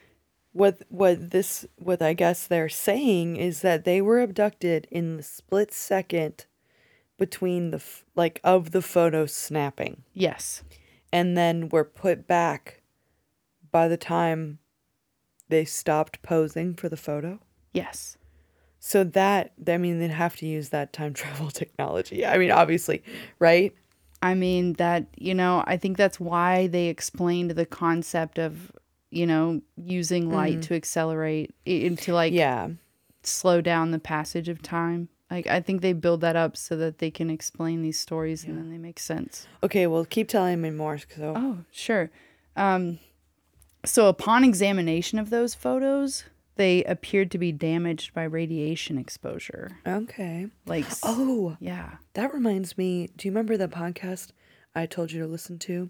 What what this what I guess they're saying is that they were abducted in the split second between the like of the photo snapping. Yes, and then were put back by the time they stopped posing for the photo. Yes, so that I mean they'd have to use that time travel technology. I mean obviously, right? I mean, that, you know, I think that's why they explained the concept of, you know, using light mm-hmm. to accelerate into like, yeah, slow down the passage of time. Like, I think they build that up so that they can explain these stories yeah. and then they make sense. Okay, well, keep telling me more. So. Oh, sure. Um, so upon examination of those photos, they appeared to be damaged by radiation exposure. Okay. Like, oh, yeah. That reminds me. Do you remember the podcast I told you to listen to?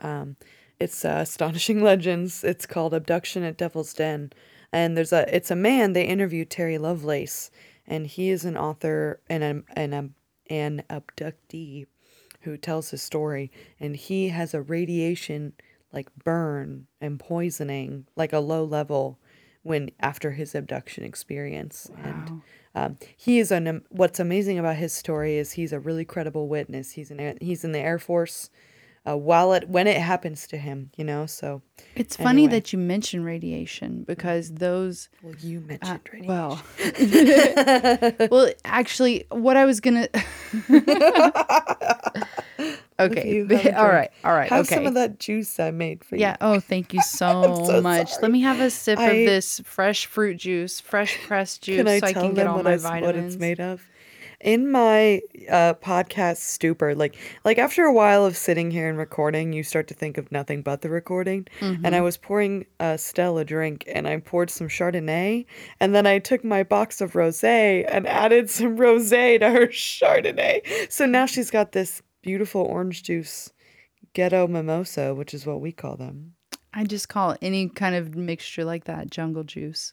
Um, it's uh, Astonishing Legends. It's called Abduction at Devil's Den, and there's a. It's a man. They interviewed Terry Lovelace. And he is an author and an, an, an abductee who tells his story. And he has a radiation, like, burn and poisoning, like a low level, when after his abduction experience. Wow. And um, he is an. What's amazing about his story is he's a really credible witness. He's an. He's in the Air Force. Uh, while it when it happens to him, you know, so it's anyway. Funny that you mention radiation because those. Well, you mentioned uh, radiation. Well, well, actually, what I was gonna. Okay, but, all right, all right. Have okay. some of that juice I made for you. Yeah. Oh, thank you so, so much. Sorry. Let me have a sip I... of this fresh fruit juice, fresh pressed juice, can I so I can get all my I, vitamins. What it's made of. In my uh, podcast stupor, like like after a while of sitting here and recording, you start to think of nothing but the recording. Mm-hmm. And I was pouring uh, Stella a drink, and I poured some Chardonnay, and then I took my box of rosé and added some rosé to her Chardonnay. So now she's got this beautiful orange juice ghetto mimosa, which is what we call them. I just call any kind of mixture like that jungle juice.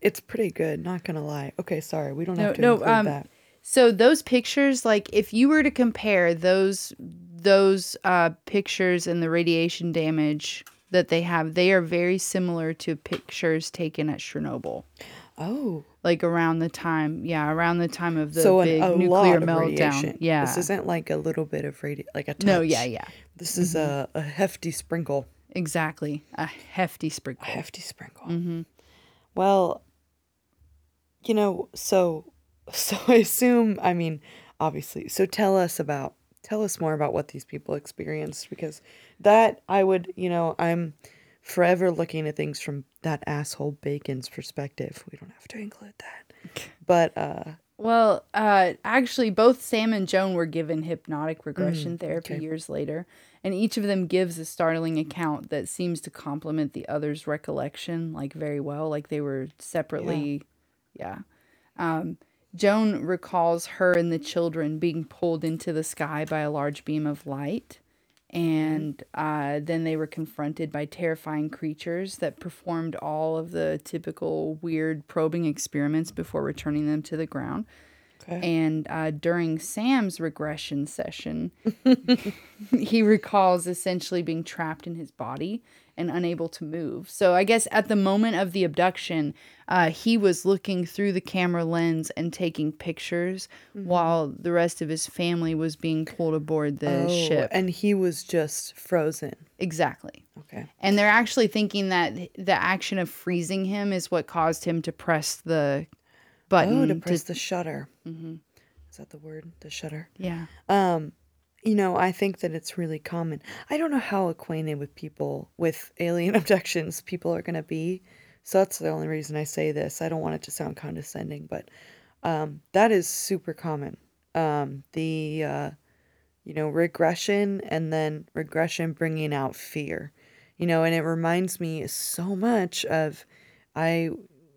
It's pretty good, not gonna lie. Okay, sorry, we don't no, have to no, include um, that. So those pictures, like if you were to compare those those uh, pictures and the radiation damage that they have, they are very similar to pictures taken at Chernobyl. Oh, like around the time, yeah, around the time of the so big an, nuclear meltdown. Radiation. Yeah, this isn't like a little bit of radiation, like a touch. No, yeah, yeah. This mm-hmm. is a, a hefty sprinkle. Exactly, a hefty sprinkle. A hefty sprinkle. Mm-hmm. Well, you know, so, so I assume, I mean, obviously, so tell us about, tell us more about what these people experienced, because that I would, you know, I'm forever looking at things from that asshole Bacon's perspective. We don't have to include that, but, uh. Well, uh, actually, both Sam and Joan were given hypnotic regression mm, therapy okay. years later, and each of them gives a startling account that seems to complement the other's recollection, like, very well. Like, they were separately, yeah. yeah. Um, Joan recalls her and the children being pulled into the sky by a large beam of light, and uh, then they were confronted by terrifying creatures that performed all of the typical weird probing experiments before returning them to the ground. Okay. And uh, during Sam's regression session, he recalls essentially being trapped in his body and unable to move. So I guess at the moment of the abduction, uh, he was looking through the camera lens and taking pictures mm-hmm. while the rest of his family was being pulled aboard the oh, ship. And he was just frozen. Exactly. Okay. And they're actually thinking that the action of freezing him is what caused him to press the... button oh, to press to... the shutter. Mm-hmm. Is that the word? The shutter? Yeah. Um, you know, I think that it's really common. I don't know how acquainted with people, with alien abductions people are going to be. So that's the only reason I say this. I don't want it to sound condescending, but um, that is super common. Um, the, uh, you know, regression and then regression bringing out fear. You know, and it reminds me so much of... I...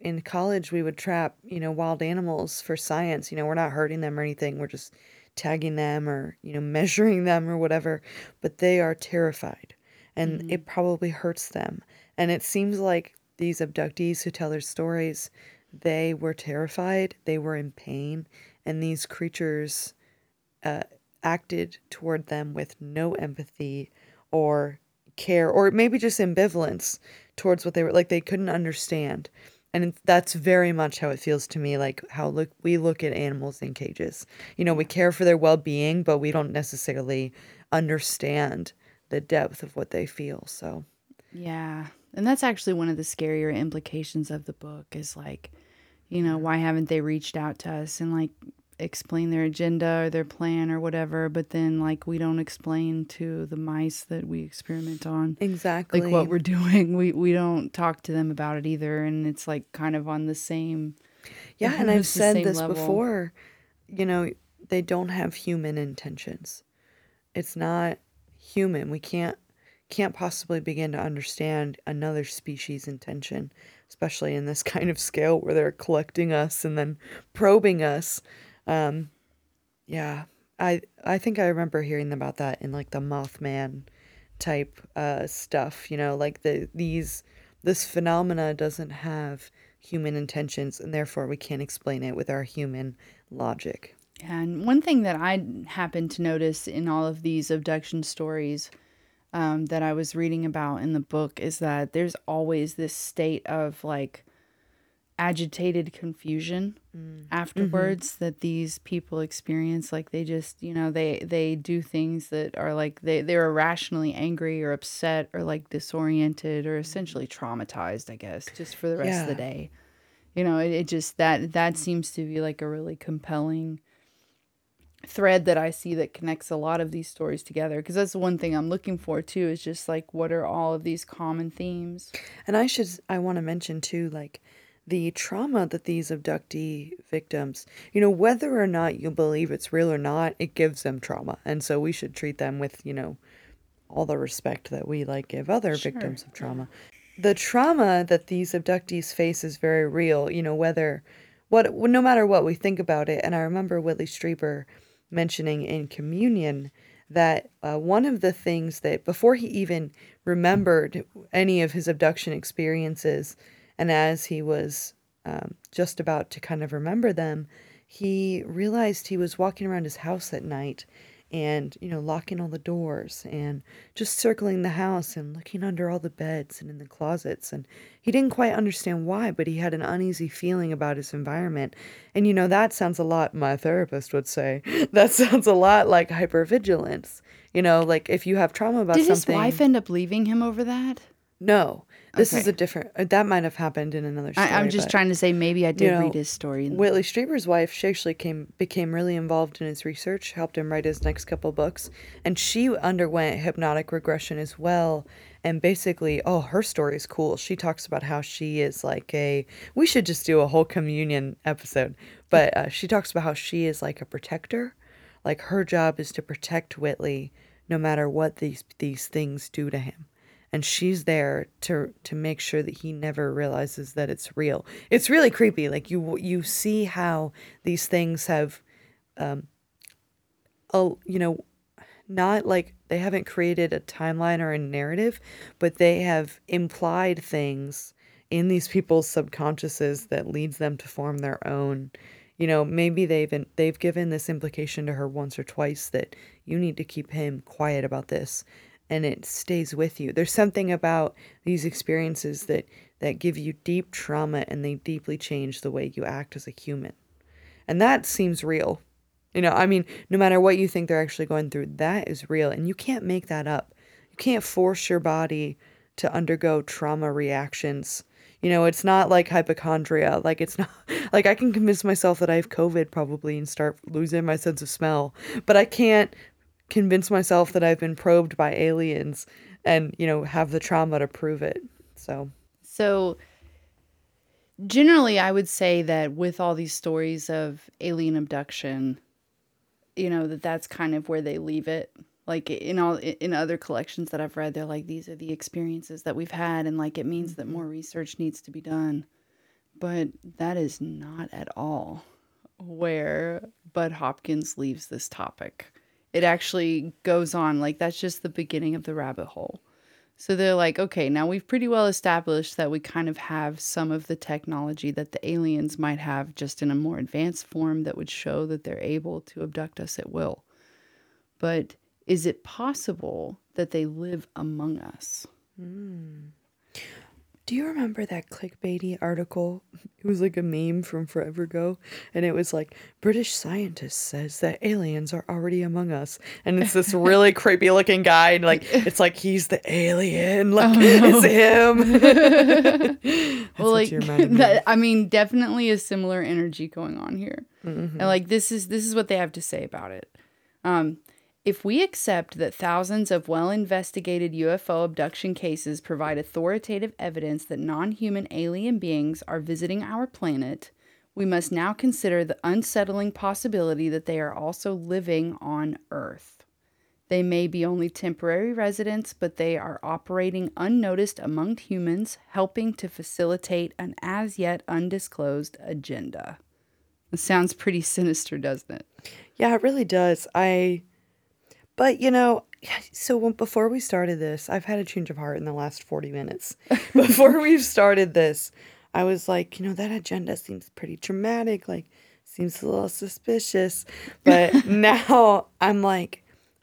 In college, we would trap, you know, wild animals for science. You know, we're not hurting them or anything. We're just tagging them or, you know, measuring them or whatever. But they are terrified. And mm-hmm. it probably hurts them. And it seems like these abductees who tell their stories, they were terrified. They were in pain. And these creatures uh, acted toward them with no empathy or care or maybe just ambivalence towards what they were like. They couldn't understand. And that's very much how it feels to me, like how look we look at animals in cages. You know, we care for their well-being, but we don't necessarily understand the depth of what they feel. So, yeah. And that's actually one of the scarier implications of the book is like, you know, why haven't they reached out to us and like explain their agenda or their plan or whatever, but then like we don't explain to the mice that we experiment on exactly like what we're doing. We we don't talk to them about it either, and it's like kind of on the same yeah and I've said this level. before, you know, they don't have human intentions. It's not human. We can't can't possibly begin to understand another species' intention, especially in this kind of scale where they're collecting us and then probing us. Um, yeah, I I think I remember hearing about that in like the Mothman type uh, stuff, you know, like the these this phenomena doesn't have human intentions, and therefore we can't explain it with our human logic. And one thing that I happened to notice in all of these abduction stories um, that I was reading about in the book is that there's always this state of like agitated confusion mm. afterwards mm-hmm. that these people experience. Like they just, you know, they they do things that are like they, they're irrationally angry or upset or like disoriented or essentially traumatized, I guess, just for the rest yeah. of the day. You know, it, it just that that seems to be like a really compelling thread that I see that connects a lot of these stories together, because that's the one thing I'm looking for too, is just like what are all of these common themes. And I should I want to mention too, like the trauma that these abductee victims, you know, whether or not you believe it's real or not, it gives them trauma. And so we should treat them with, you know, all the respect that we like give other sure. victims of trauma. The trauma that these abductees face is very real, you know, whether what no matter what we think about it. And I remember Whitley Strieber mentioning in Communion that uh, one of the things that before he even remembered any of his abduction experiences, and as he was um, just about to kind of remember them, he realized he was walking around his house at night and, you know, locking all the doors and just circling the house and looking under all the beds and in the closets. And he didn't quite understand why, but he had an uneasy feeling about his environment. And, you know, that sounds a lot, my therapist would say, that sounds a lot like hypervigilance. You know, like if you have trauma about Did something. Did his wife end up leaving him over that? No. This okay. is a different... That might have happened in another story. I, I'm just but, trying to say maybe I did you know, read his story. In Whitley Strieber's wife, she actually came, became really involved in his research, helped him write his next couple books, and she underwent hypnotic regression as well. And basically, oh, her story is cool. She talks about how she is like a... We should just do a whole Communion episode. But uh, she talks about how she is like a protector. Like her job is to protect Whitley no matter what these these things do to him. And she's there to to make sure that he never realizes that it's real. It's really creepy. Like you you see how these things have, um, a, you know, not like they haven't created a timeline or a narrative, but they have implied things in these people's subconsciouses that leads them to form their own. You know, maybe they've they've given this implication to her once or twice that you need to keep him quiet about this. And it stays with you. There's something about these experiences that, that give you deep trauma, and they deeply change the way you act as a human. And that seems real. You know, I mean, no matter what you think they're actually going through, that is real. And you can't make that up. You can't force your body to undergo trauma reactions. You know, it's not like hypochondria. Like it's not like I can convince myself that I have COVID probably and start losing my sense of smell, but I can't convince myself that I've been probed by aliens and, you know, have the trauma to prove it. So, so generally I would say that with all these stories of alien abduction, you know, that that's kind of where they leave it. Like in all, in other collections that I've read, they're like, these are the experiences that we've had. And like, it means that more research needs to be done, but that is not at all where Bud Hopkins leaves this topic. It actually goes on. Like, that's just the beginning of the rabbit hole. So they're like, okay, now we've pretty well established that we kind of have some of the technology that the aliens might have, just in a more advanced form that would show that they're able to abduct us at will. But is it possible that they live among us? Mm. Do you remember that clickbaity article? It was like a meme from forever ago, and it was like, British scientist says that aliens are already among us, and it's this really creepy looking guy, and like it's like he's the alien, like oh, no. it's him. Well, like that, I mean, definitely a similar energy going on here, mm-hmm. and like this is this is what they have to say about it. Um, If we accept that thousands of well-investigated U F O abduction cases provide authoritative evidence that non-human alien beings are visiting our planet, we must now consider the unsettling possibility that they are also living on Earth. They may be only temporary residents, but they are operating unnoticed among humans, helping to facilitate an as-yet undisclosed agenda. It sounds pretty sinister, doesn't it? Yeah, it really does. I... But, you know, so before we started this, I've had a change of heart in the last forty minutes. Before we've started this, I was like, you know, that agenda seems pretty dramatic, like, seems a little suspicious. But now I'm like,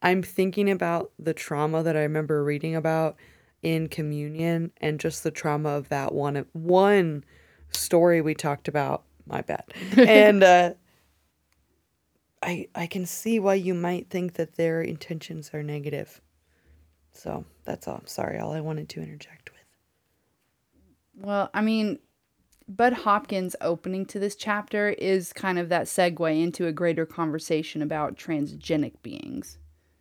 I'm thinking about the trauma that I remember reading about in Communion and just the trauma of that one, one story we talked about. My bad. And, uh. I, I can see why you might think that their intentions are negative. So that's all. Sorry, all I wanted to interject with. Well, I mean, Bud Hopkins' opening to this chapter is kind of that segue into a greater conversation about transgenic beings.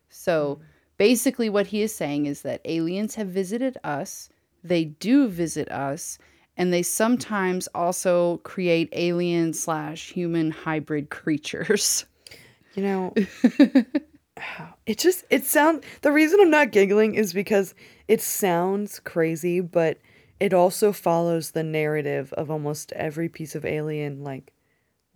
So mm-hmm. basically what he is saying is that aliens have visited us, they do visit us, and they sometimes also create alien slash human hybrid creatures. You know, it just, it sounds, the reason I'm not giggling is because it sounds crazy, but it also follows the narrative of almost every piece of alien, like,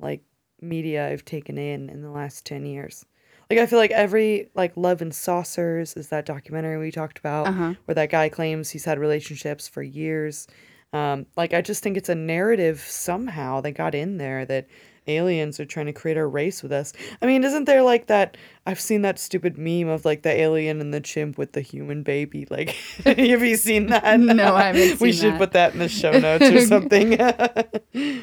like media I've taken in in the last ten years. Like, I feel like every, like, Love and Saucers is that documentary we talked about uh-huh. where that guy claims he's had relationships for years. Um, like, I just think it's a narrative somehow they got in there that aliens are trying to create a race with us. I mean, isn't there like that? I've seen that stupid meme of like the alien and the chimp with the human baby. Like, have you seen that? No, I haven't seen that. We should put that in the show notes or something.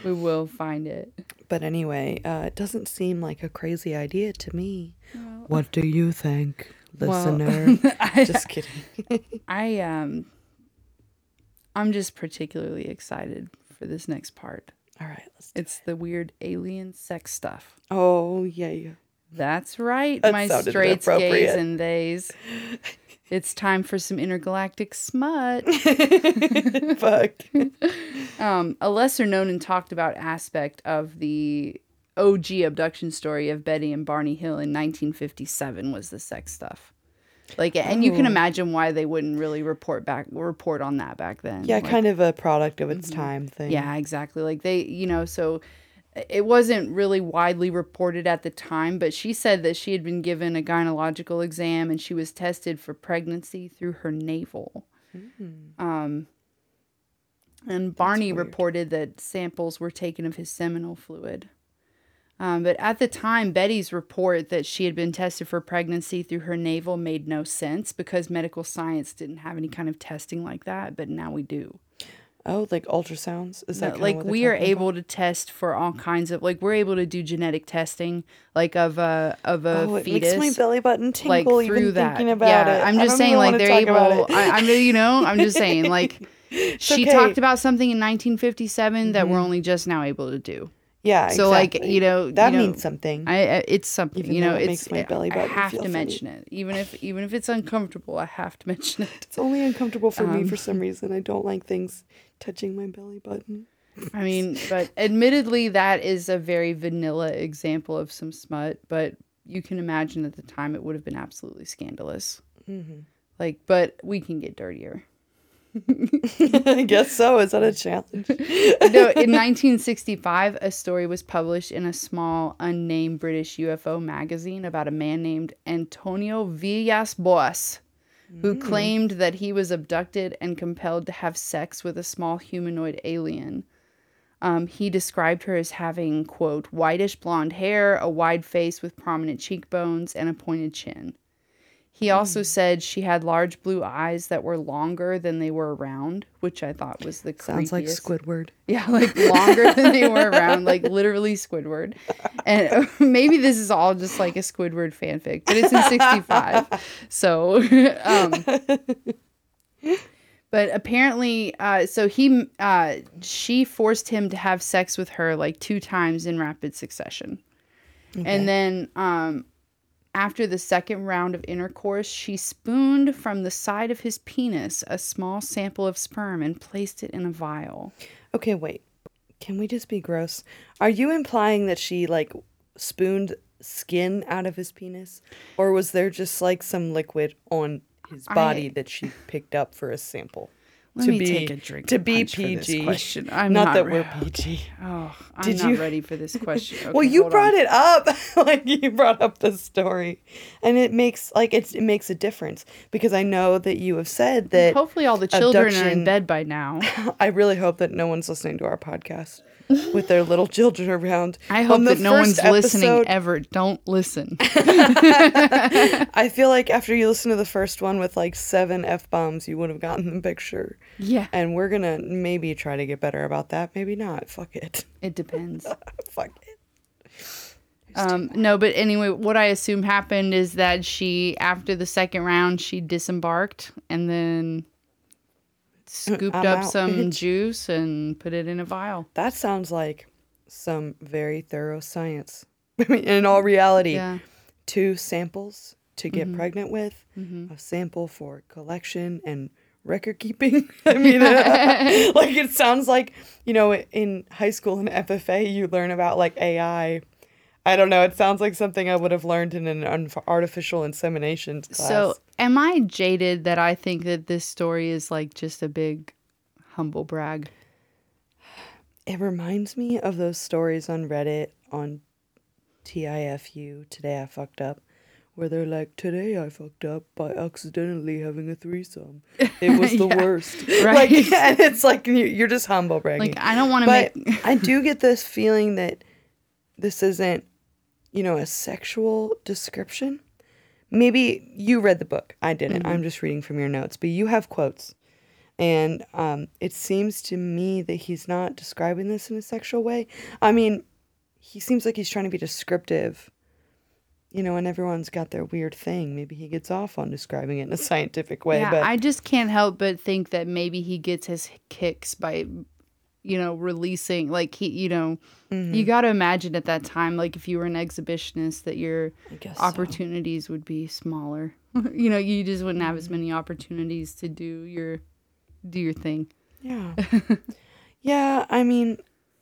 We will find it. But anyway, uh, it doesn't seem like a crazy idea to me. Well, what do you think, listener? Well, I, just kidding. I, um, I'm just particularly excited for this next part. All right, let's do It's it. The weird alien sex stuff. Oh, yeah, yeah. That's right, that my straights, gays, and theys. It's time for some intergalactic smut. Fuck. um, a lesser-known and talked-about aspect of the O G abduction story of Betty and Barney Hill in nineteen fifty-seven was the sex stuff. Like, and you can imagine why they wouldn't really report back, report on that back then. Yeah, like, kind of a product of its mm-hmm. time thing. Yeah, exactly. Like they, you know, so it wasn't really widely reported at the time, but she said that she had been given a gynecological exam and she was tested for pregnancy through her navel. Mm-hmm. Um, and Barney reported that samples were taken of his seminal fluid. Um, but at the time, Betty's report that she had been tested for pregnancy through her navel made no sense because medical science didn't have any kind of testing like that, but now we do. Oh, like ultrasounds? Is that no, like we are able about? to test for all kinds of like we're able to do genetic testing like of a of a oh, it fetus. Makes my belly button tingle like, even that. Thinking about yeah, it. I'm just saying like they're able. I, I'm you know I'm just saying like it's she okay. talked about something in nineteen fifty-seven mm-hmm. that we're only just now able to do. Yeah, so exactly. like you know that you know, means something. I it's something even you know. It it's makes my belly button I have feel to mention funny. It, even if even if it's uncomfortable. I have to mention it. It's only uncomfortable for um, me for some reason. I don't like things touching my belly button. I mean, but admittedly, that is a very vanilla example of some smut. But you can imagine at the time it would have been absolutely scandalous. Mm-hmm. Like, but we can get dirtier. I guess so. Is that a challenge? No, in nineteen sixty-five, a story was published in a small, unnamed British U F O magazine about a man named Antonio Villas Boas, who mm. claimed that he was abducted and compelled to have sex with a small humanoid alien. Um, he described her as having, quote, whitish blonde hair, a wide face with prominent cheekbones, and a pointed chin. He also said she had large blue eyes that were longer than they were round, which I thought was the creepiest. Sounds like Squidward. Yeah, like longer than they were round, like literally Squidward. And maybe this is all just like a Squidward fanfic, but it's in sixty-five. So, um, but apparently, uh, so he, uh, she forced him to have sex with her like two times in rapid succession. Okay. And then, um, after the second round of intercourse, she spooned from the side of his penis a small sample of sperm and placed it in a vial. Okay, wait. Can we just be gross? Are you implying that she, like, spooned skin out of his penis? Or was there just, like, some liquid on his body I... that she picked up for a sample? Let to me be, take a drink. To be P G. Question. I'm not, not that re- we're P G. Oh, I'm Did not you... ready for this question. Okay, well, you brought on. it up. Like you brought up the story, and it makes like it's, it makes a difference because I know that you have said that. Hopefully, all the children abduction, are in bed by now. I really hope that no one's listening to our podcast with their little children around. I hope on that no one's episode, listening ever. Don't listen. I feel like after you listen to the first one with like seven F-bombs, you would have gotten the picture. Yeah. And we're going to maybe try to get better about that. Maybe not. Fuck it. It depends. Fuck it. Um, no, but anyway, what I assume happened is that she, after the second round, she disembarked and then scooped I'm up out. some juice and put it in a vial. That sounds like some very thorough science. I mean, in all reality, yeah. two samples to get mm-hmm. pregnant with, mm-hmm. a sample for collection and record keeping. I mean, uh, like it sounds like, you know, in high school in F F A, you learn about like A I. I don't know. It sounds like something I would have learned in an un- artificial insemination class. So am I jaded that I think that this story is like just a big humble brag? It reminds me of those stories on Reddit on T I F U, Today I Fucked Up, where they're like, today I fucked up by accidentally having a threesome. It was the yeah, worst. Right. Like, and it's like, you're just humble bragging. Like, I don't want to make... I do get this feeling that this isn't, you know, a sexual description. Maybe you read the book. I didn't. Mm-hmm. I'm just reading from your notes. But you have quotes. And um, it seems to me that he's not describing this in a sexual way. I mean, he seems like he's trying to be descriptive. You know, and everyone's got their weird thing. Maybe he gets off on describing it in a scientific way. Yeah, but I just can't help but think that maybe he gets his kicks by, you know, releasing. Like, he, you know, mm-hmm. you got to imagine at that time, like, if you were an exhibitionist, that your opportunities so. would be smaller. You know, you just wouldn't have as many opportunities to do your, do your thing. Yeah. Yeah, I mean...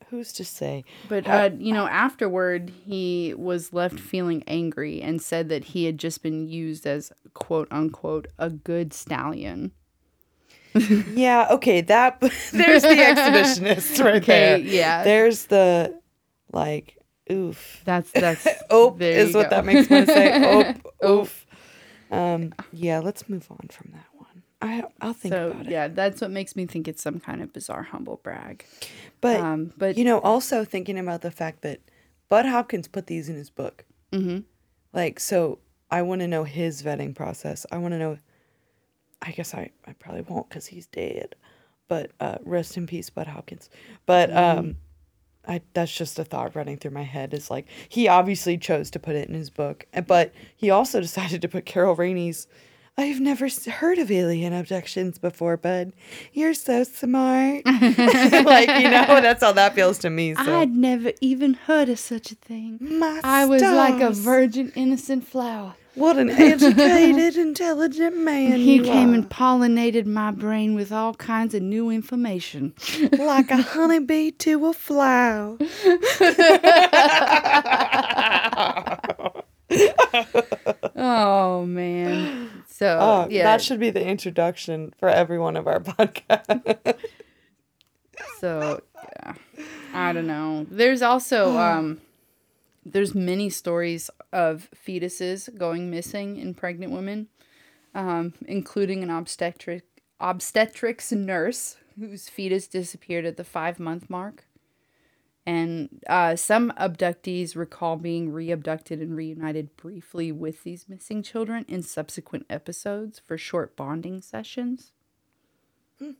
Who's to say? But, uh, you know, afterward, he was left feeling angry and said that he had just been used as, quote unquote, a good stallion. Yeah, okay, that, there's the exhibitionist right okay, there. Yeah. There's the, like, oof. That's, that's, oop is what go. that makes me say. Oop, oof. Um, yeah, let's move on from that one. I, I'll think so, about it. Yeah, that's what makes me think it's some kind of bizarre humble brag. But, um, but you know, also thinking about the fact that Bud Hopkins put these in his book. Mm-hmm. Like, so I want to know his vetting process. I want to know, I guess I, I probably won't because he's dead. But uh, rest in peace, Bud Hopkins. But mm-hmm. um, I, that's just a thought running through my head is like, he obviously chose to put it in his book. But he also decided to put Carol Rainey's I've never heard of alien abductions before, Bud. You're so smart. Like, you know, that's how that feels to me. So. I'd never even heard of such a thing. My I stars. was like a virgin, innocent flower. What an educated, intelligent man He you came are. and pollinated my brain with all kinds of new information. Like a honeybee to a flower. Oh, man. So oh, yeah. That should be the introduction for every one of our podcasts. So, yeah. I don't know. There's also, um, there's many stories of fetuses going missing in pregnant women, um, including an obstetric obstetrics nurse whose fetus disappeared at the five-month mark. And uh, some abductees recall being re-abducted and reunited briefly with these missing children in subsequent episodes for short bonding sessions. Hmm.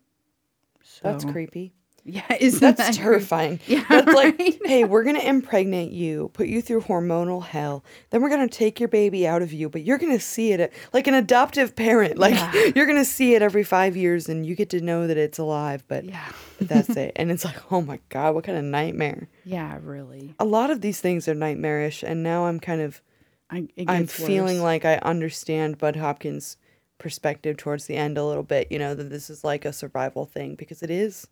So, that's creepy. Yeah, isn't that's that terrifying? Creepy? Yeah, that's right? Like, hey, we're gonna impregnate you, put you through hormonal hell, then we're gonna take your baby out of you, but you're gonna see it at, like an adoptive parent. Like yeah. You're gonna see it every five years, and you get to know that it's alive. But yeah, but that's it. And it's like, oh my God, what kind of nightmare? Yeah, really. A lot of these things are nightmarish, and now I'm kind of, I, I'm worse. feeling like I understand Bud Hopkins' perspective towards the end a little bit. You know, that this is like a survival thing because it is.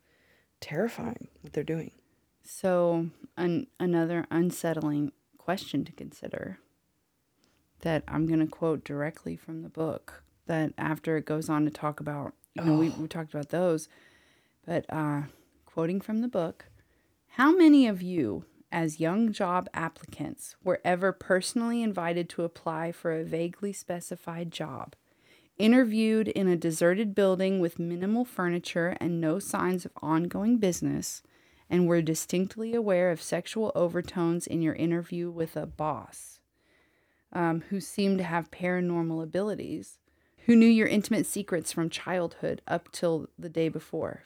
Terrifying what they're doing. So an, another unsettling question to consider that I'm going to quote directly from the book that after it goes on to talk about, you know, oh. we, we talked about those, but uh, quoting from the book, how many of you as young job applicants were ever personally invited to apply for a vaguely specified job? Interviewed in a deserted building with minimal furniture and no signs of ongoing business, and were distinctly aware of sexual overtones in your interview with a boss, um, who seemed to have paranormal abilities, who knew your intimate secrets from childhood up till the day before.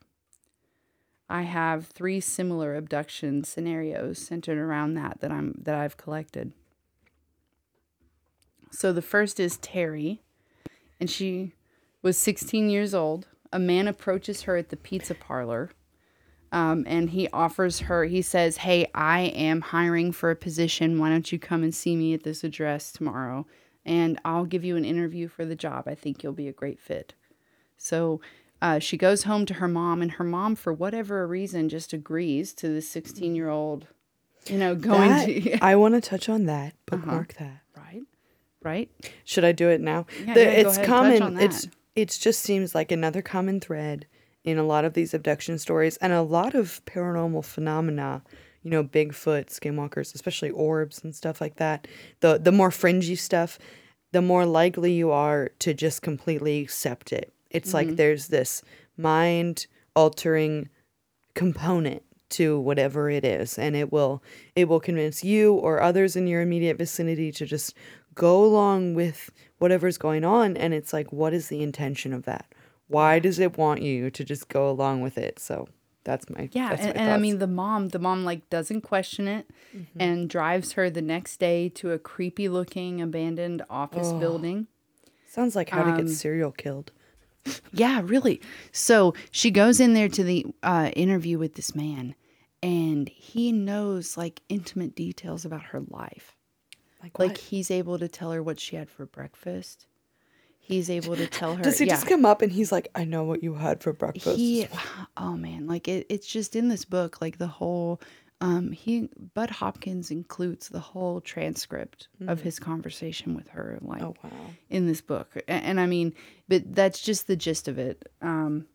I have three similar abduction scenarios centered around that that I'm that I've collected. So the first is Terry. And she was sixteen years old. A man approaches her at the pizza parlor, um, and he offers her, he says, hey, I am hiring for a position. Why don't you come and see me at this address tomorrow? And I'll give you an interview for the job. I think you'll be a great fit. So uh, she goes home to her mom, and her mom, for whatever reason, just agrees to the sixteen-year-old, you know, going that, to... I want to touch on that, bookmark uh-huh. that. Right. Right? Should I do it now? Yeah, the, yeah, it's go ahead, common. Touch on that. It's it just seems like another common thread in a lot of these abduction stories and a lot of paranormal phenomena. You know, Bigfoot, skinwalkers, especially orbs and stuff like that. The the more fringy stuff, the more likely you are to just completely accept it. It's mm-hmm. like there's this mind altering component to whatever it is, and it will it will convince you or others in your immediate vicinity to just go along with whatever's going on. And it's like, what is the intention of that? Why does it want you to just go along with it? So that's my yeah that's and, my and I mean the mom the mom like doesn't question it mm-hmm. and drives her the next day to a creepy looking abandoned office oh. building. Sounds like how um, to get serial killed. Yeah, really. So she goes in there to the uh interview with this man, and he knows like intimate details about her life. Like, like he's able to tell her what she had for breakfast. He's able to tell her. Does he yeah. just come up and he's like, I know what you had for breakfast? He, oh, man. Like, it, it's just in this book, like the whole, um, he, Bud Hopkins includes the whole transcript mm-hmm. of his conversation with her, like, oh, wow. in this book. And, and I mean, but that's just the gist of it. Um,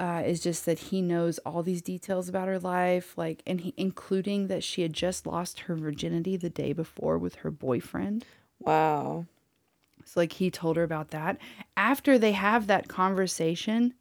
Uh, is just that he knows all these details about her life, like, and he, including that she had just lost her virginity the day before with her boyfriend. Wow. So, like, he told her about that. After they have that conversation,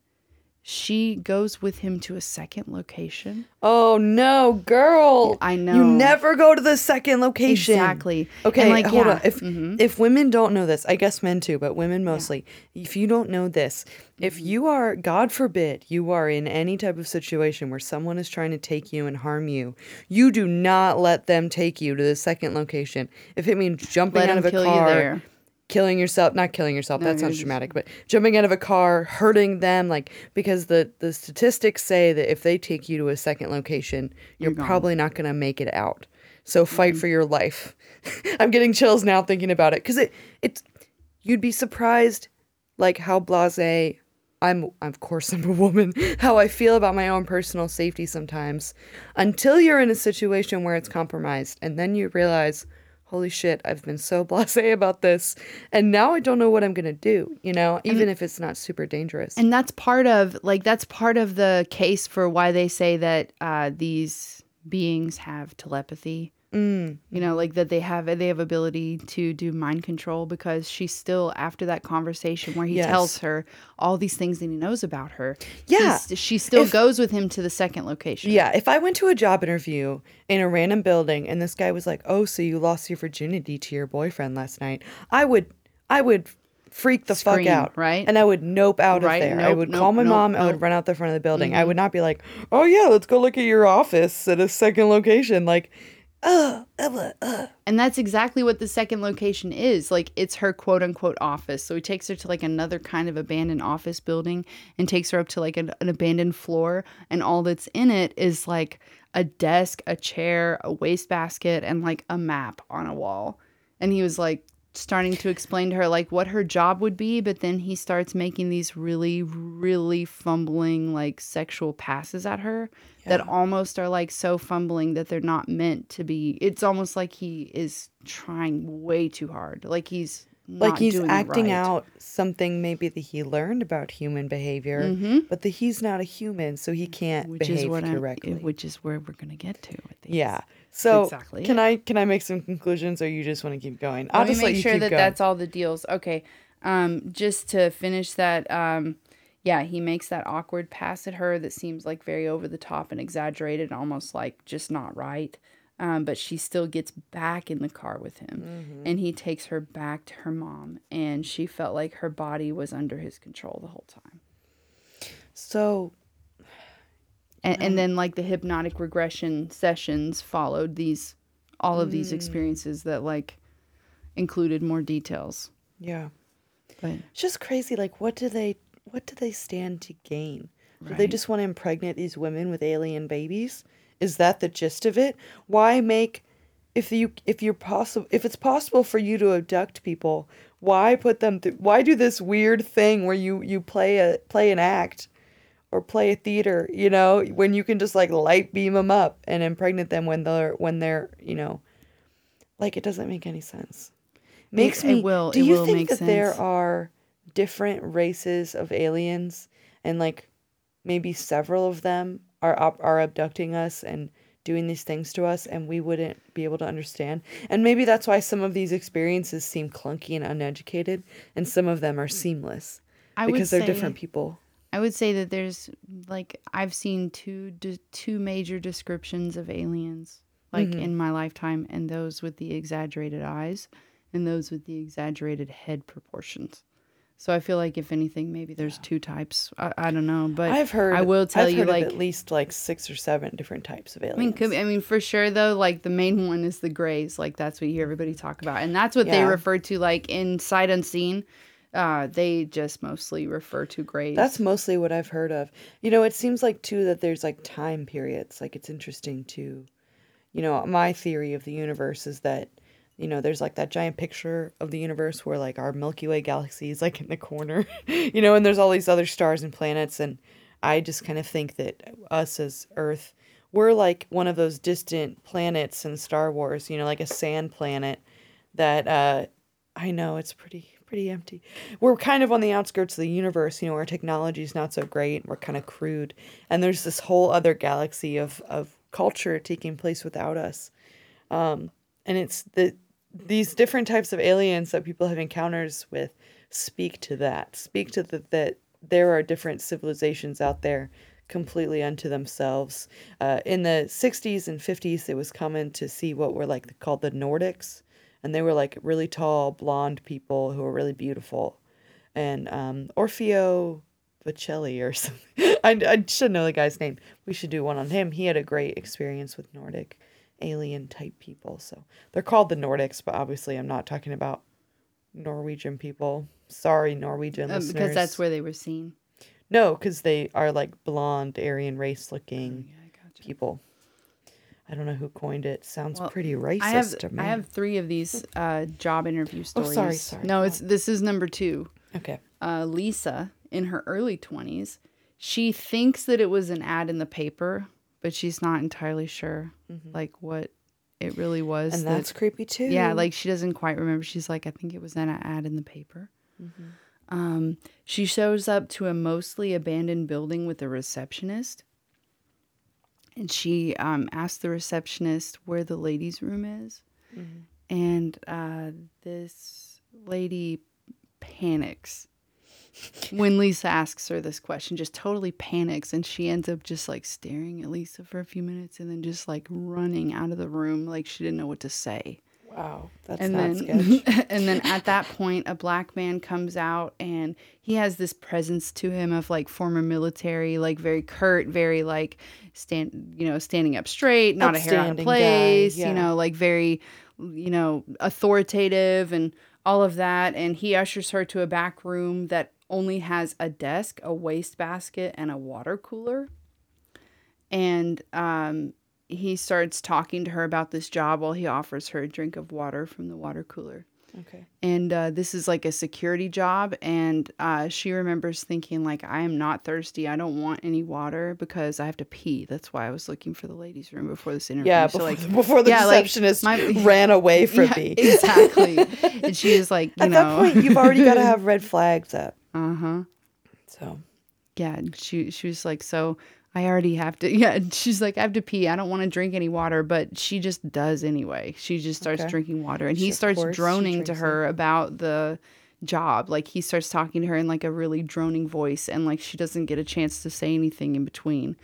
she goes with him to a second location. Oh, no, girl. I know. You never go to the second location. Exactly. Okay, and like, hold yeah. on. If, mm-hmm. if women don't know this, I guess men too, but women mostly, yeah. if you don't know this, if you are, God forbid, you are in any type of situation where someone is trying to take you and harm you, you do not let them take you to the second location. If it means jumping let out of a kill car, you there. killing yourself, not killing yourself, no, that sounds dramatic, but jumping out of a car, hurting them, like, because the, the statistics say that if they take you to a second location, you're, you're probably not going to make it out. So fight mm-hmm. for your life. I'm getting chills now thinking about it, because it, it, you'd be surprised, like, how blasé... I'm, of course, I'm a woman, how I feel about my own personal safety sometimes, until you're in a situation where it's compromised, and then you realize, holy shit, I've been so blasé about this, and now I don't know what I'm going to do, you know, even I mean, if it's not super dangerous. And that's part of, like, that's part of the case for why they say that uh, these beings have telepathy. Mm. You know, like that they have they have ability to do mind control, because she's still, after that conversation where he yes. tells her all these things that he knows about her. Yeah. She still if, goes with him to the second location. Yeah. If I went to a job interview in a random building and this guy was like, oh, so you lost your virginity to your boyfriend last night, I would I would freak the Scream, fuck out. Right. And I would nope out right? of there. Nope, I would nope, call my nope, mom. Nope. I would run out the front of the building. Mm-hmm. I would not be like, oh, yeah, let's go look at your office at a second location. Like, Uh, uh, uh. And that's exactly what the second location is. Like, it's her quote unquote office. So he takes her to like another kind of abandoned office building and takes her up to like an, an abandoned floor. And all that's in it is like a desk, a chair, a wastebasket, and like a map on a wall. And he was like starting to explain to her like what her job would be. But then he starts making these really, really fumbling like sexual passes at her. That almost are like so fumbling that they're not meant to be. It's almost like he is trying way too hard. Like he's not like he's doing acting right. out something maybe that he learned about human behavior, mm-hmm. but that he's not a human, so he can't which behave is what correctly. I'm, which is where we're gonna get to. I think. Yeah. So exactly can it. I can I make some conclusions, or you just want to keep going? I'll let just me make let you sure keep that going. That's all the deals. Okay. Um, just to finish that. Um, Yeah, he makes that awkward pass at her that seems like very over the top and exaggerated, almost like just not right. Um, but she still gets back in the car with him, mm-hmm. and he takes her back to her mom, and she felt like her body was under his control the whole time. So, and, and then like the hypnotic regression sessions followed these, all of mm. these experiences that like included more details. Yeah, but it's just crazy. Like, what do they? What do they stand to gain? Do right. they just want to impregnate these women with alien babies? Is that the gist of it? Why make if you if you're possible if it's possible for you to abduct people? Why put them through? Why do this weird thing where you, you play a play an act or play a theater? You know, when you can just like light beam them up and impregnate them when they're when they're you know, like it doesn't make any sense. Makes it, me. It will, do it you will think make that sense. There are different races of aliens, and like maybe several of them are are abducting us and doing these things to us, and we wouldn't be able to understand? And maybe that's why some of these experiences seem clunky and uneducated, and some of them are seamless I because they're say, different people. I would say that there's like I've seen two d- two major descriptions of aliens like mm-hmm. in my lifetime, and those with the exaggerated eyes and those with the exaggerated head proportions. So I feel like if anything, maybe there's yeah. two types. I, I don't know, but I've heard. I will tell I've you, heard like of at least like six or seven different types of aliens. I mean, could, I mean, for sure though, like the main one is the grays. Like that's what you hear everybody talk about, and that's what yeah. they refer to, like in Sight Unseen. Uh, they just mostly refer to grays. That's mostly what I've heard of. You know, it seems like too that there's like time periods. Like it's interesting too. You know, my theory of the universe is that. You know, there's like that giant picture of the universe where like our Milky Way galaxy is like in the corner, you know, and there's all these other stars and planets. And I just kind of think that us as Earth, we're like one of those distant planets in Star Wars, you know, like a sand planet that uh, I know it's pretty, pretty empty. We're kind of on the outskirts of the universe, you know, our technology is not so great. We're kind of crude. And there's this whole other galaxy of, of culture taking place without us. Um, and it's the... These different types of aliens that people have encounters with speak to that, speak to the, that there are different civilizations out there completely unto themselves. Uh, in the sixties and fifties, it was common to see what were like called the Nordics. And they were like really tall, blonde people who were really beautiful. And um, Orfeo Vicelli or something. I, I should know the guy's name. We should do one on him. He had a great experience with Nordic alien type people. So they're called the Nordics, but obviously I'm not talking about Norwegian people. Sorry, Norwegian um, listeners. Because that's where they were seen. No, because they are like blonde, Aryan race looking oh, yeah, gotcha. people. I don't know who coined it. Sounds well, pretty racist I have, to me. I have three of these uh, job interview stories. Oh, sorry, sorry. No, it's this is number two. Okay. Uh, Lisa, in her early twenties, she thinks that it was an ad in the paper, but she's not entirely sure, mm-hmm. like, what it really was. And that's that, creepy, too. Yeah, like, she doesn't quite remember. She's like, I think it was an ad in the paper. Mm-hmm. Um, she shows up to a mostly abandoned building with a receptionist. And she um, asked the receptionist where the ladies' room is. Mm-hmm. And uh, this lady panics when Lisa asks her this question, just totally panics. And she ends up just like staring at Lisa for a few minutes and then just like running out of the room like she didn't know what to say. Wow, that's and not then, sketch. And then at that point, a black man comes out and he has this presence to him of like former military, like very curt, very like stand, you know, standing up straight, not a hair out of place, guy, yeah. you know, like very, you know, authoritative and all of that. And he ushers her to a back room that only has a desk, a wastebasket, and a water cooler. And, um, he starts talking to her about this job while he offers her a drink of water from the water cooler. Okay. And uh, this is like a security job. And uh, she remembers thinking like, I am not thirsty. I don't want any water because I have to pee. That's why I was looking for the ladies' room before this interview. Yeah, so before, like, before the yeah, receptionist like my, ran away from yeah, me. Exactly. And she is like, you At know. At that point, you've already got to have red flags up. Uh-huh. So. Yeah. She, she was like, so. I already have to, yeah, she's like, I have to pee. I don't want to drink any water, but she just does anyway. She just starts okay. drinking water and she, he starts droning to her it. about the job. Like he starts talking to her in like a really droning voice and like she doesn't get a chance to say anything in between.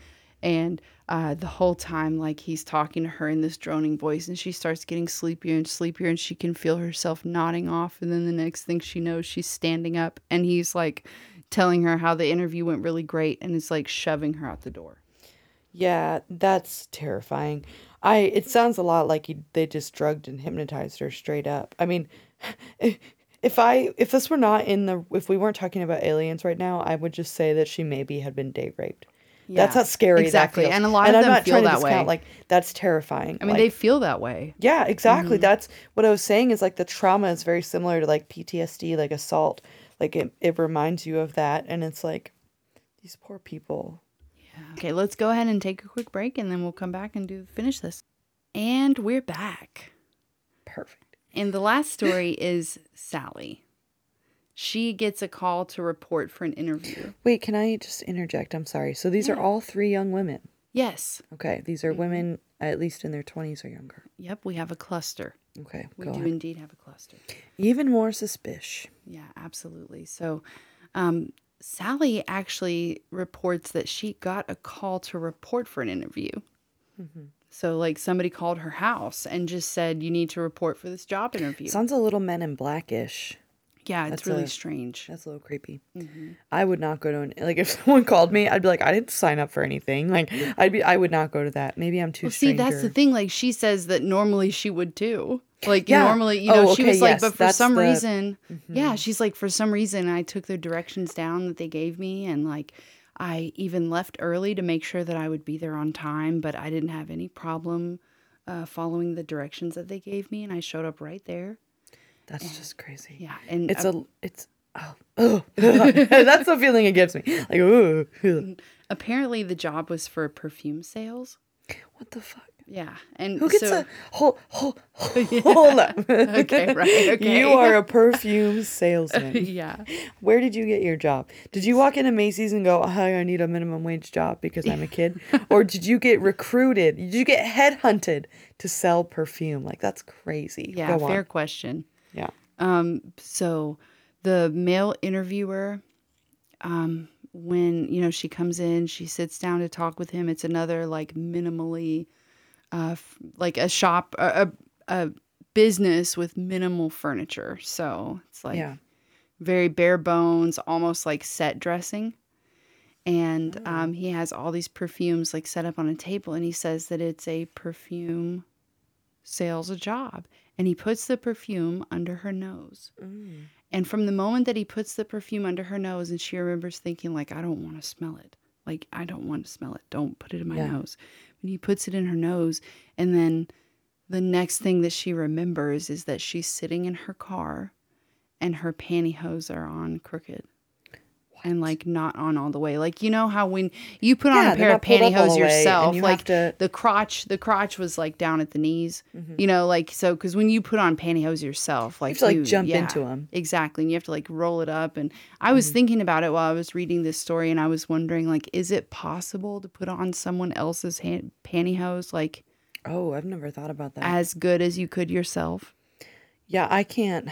And uh, the whole time, like he's talking to her in this droning voice and she starts getting sleepier and sleepier and she can feel herself nodding off. And then the next thing she knows, she's standing up and he's like, telling her how the interview went really great and it's like shoving her out the door. Yeah, that's terrifying. I it sounds a lot like he, they just drugged and hypnotized her straight up. I mean, if, if I if this were not in the if we weren't talking about aliens right now, I would just say that she maybe had been day raped. Yeah, that's how scary exactly. that feels. And a lot and of I'm them not feel trying that to discount, way. Like that's terrifying. I mean, like, they feel that way. Yeah, exactly. Mm-hmm. That's what I was saying is like the trauma is very similar to like P T S D, like assault. Like, it, it reminds you of that, and it's like, these poor people. Yeah. Okay, let's go ahead and take a quick break, and then we'll come back and do finish this. And we're back. Perfect. And the last story is Sally. She gets a call to report for an interview. Wait, can I just interject? I'm sorry. So these yeah. are all three young women? Yes. Okay, these are mm-hmm. women at least in their twenties or younger. Yep, we have a cluster. Okay, we do on. indeed have a cluster. Even more suspicious. Yeah, absolutely. So, um, Sally actually reports that she got a call to report for an interview. Mm-hmm. So, like, somebody called her house and just said, you need to report for this job interview. Sounds a little Men in Black-ish. Yeah, it's that's really a, strange. That's a little creepy. Mm-hmm. I would not go to an, like, if someone called me, I'd be like, I didn't sign up for anything. Like, I'd be, I would not go to that. Maybe I'm too well, stranger. See, that's the thing. Like, she says that normally she would too. Like, yeah. normally, you know, oh, okay, she was yes, like, but for some the... reason, mm-hmm. yeah, she's like, for some reason, I took the directions down that they gave me. And like, I even left early to make sure that I would be there on time, but I didn't have any problem uh, following the directions that they gave me. And I showed up right there. That's and, just crazy. Yeah, and it's uh, a it's oh, oh. That's the feeling it gives me. Like, ooh. Apparently, the job was for perfume sales. What the fuck? Yeah, and who gets so, a hold hold hold yeah. up? Okay, right. Okay, you are a perfume salesman. Yeah. Where did you get your job? Did you walk into Macy's and go, oh, "I need a minimum wage job because I'm a kid," or did you get recruited? Did you get headhunted to sell perfume? Like, that's crazy. Yeah, go fair on. question. Yeah. Um, so the male interviewer, um, when, you know, she comes in, she sits down to talk with him. It's another like minimally, uh, f- like a shop, a, a, a business with minimal furniture. So it's like yeah. very bare bones, almost like set dressing. And, oh. um, he has all these perfumes like set up on a table and he says that it's a perfume sales a job. And he puts the perfume under her nose. Mm. And from the moment that he puts the perfume under her nose and she remembers thinking like, I don't want to smell it. Like, I don't want to smell it. Don't put it in my yeah. nose. And he puts it in her nose. And then the next thing that she remembers is that she's sitting in her car and her pantyhose are on crooked. Wow. and like not on all the way. Like, you know how when you put yeah, on a pair of pantyhose yourself, you like to... the crotch, the crotch was like down at the knees, mm-hmm. you know, like, so, cause when you put on pantyhose yourself, like, you have to, like ooh, jump yeah, into them. Exactly. And you have to like roll it up. And I was mm-hmm. thinking about it while I was reading this story, and I was wondering, like, is it possible to put on someone else's hand, pantyhose? Like, oh, I've never thought about that. As good as you could yourself. Yeah, I can't.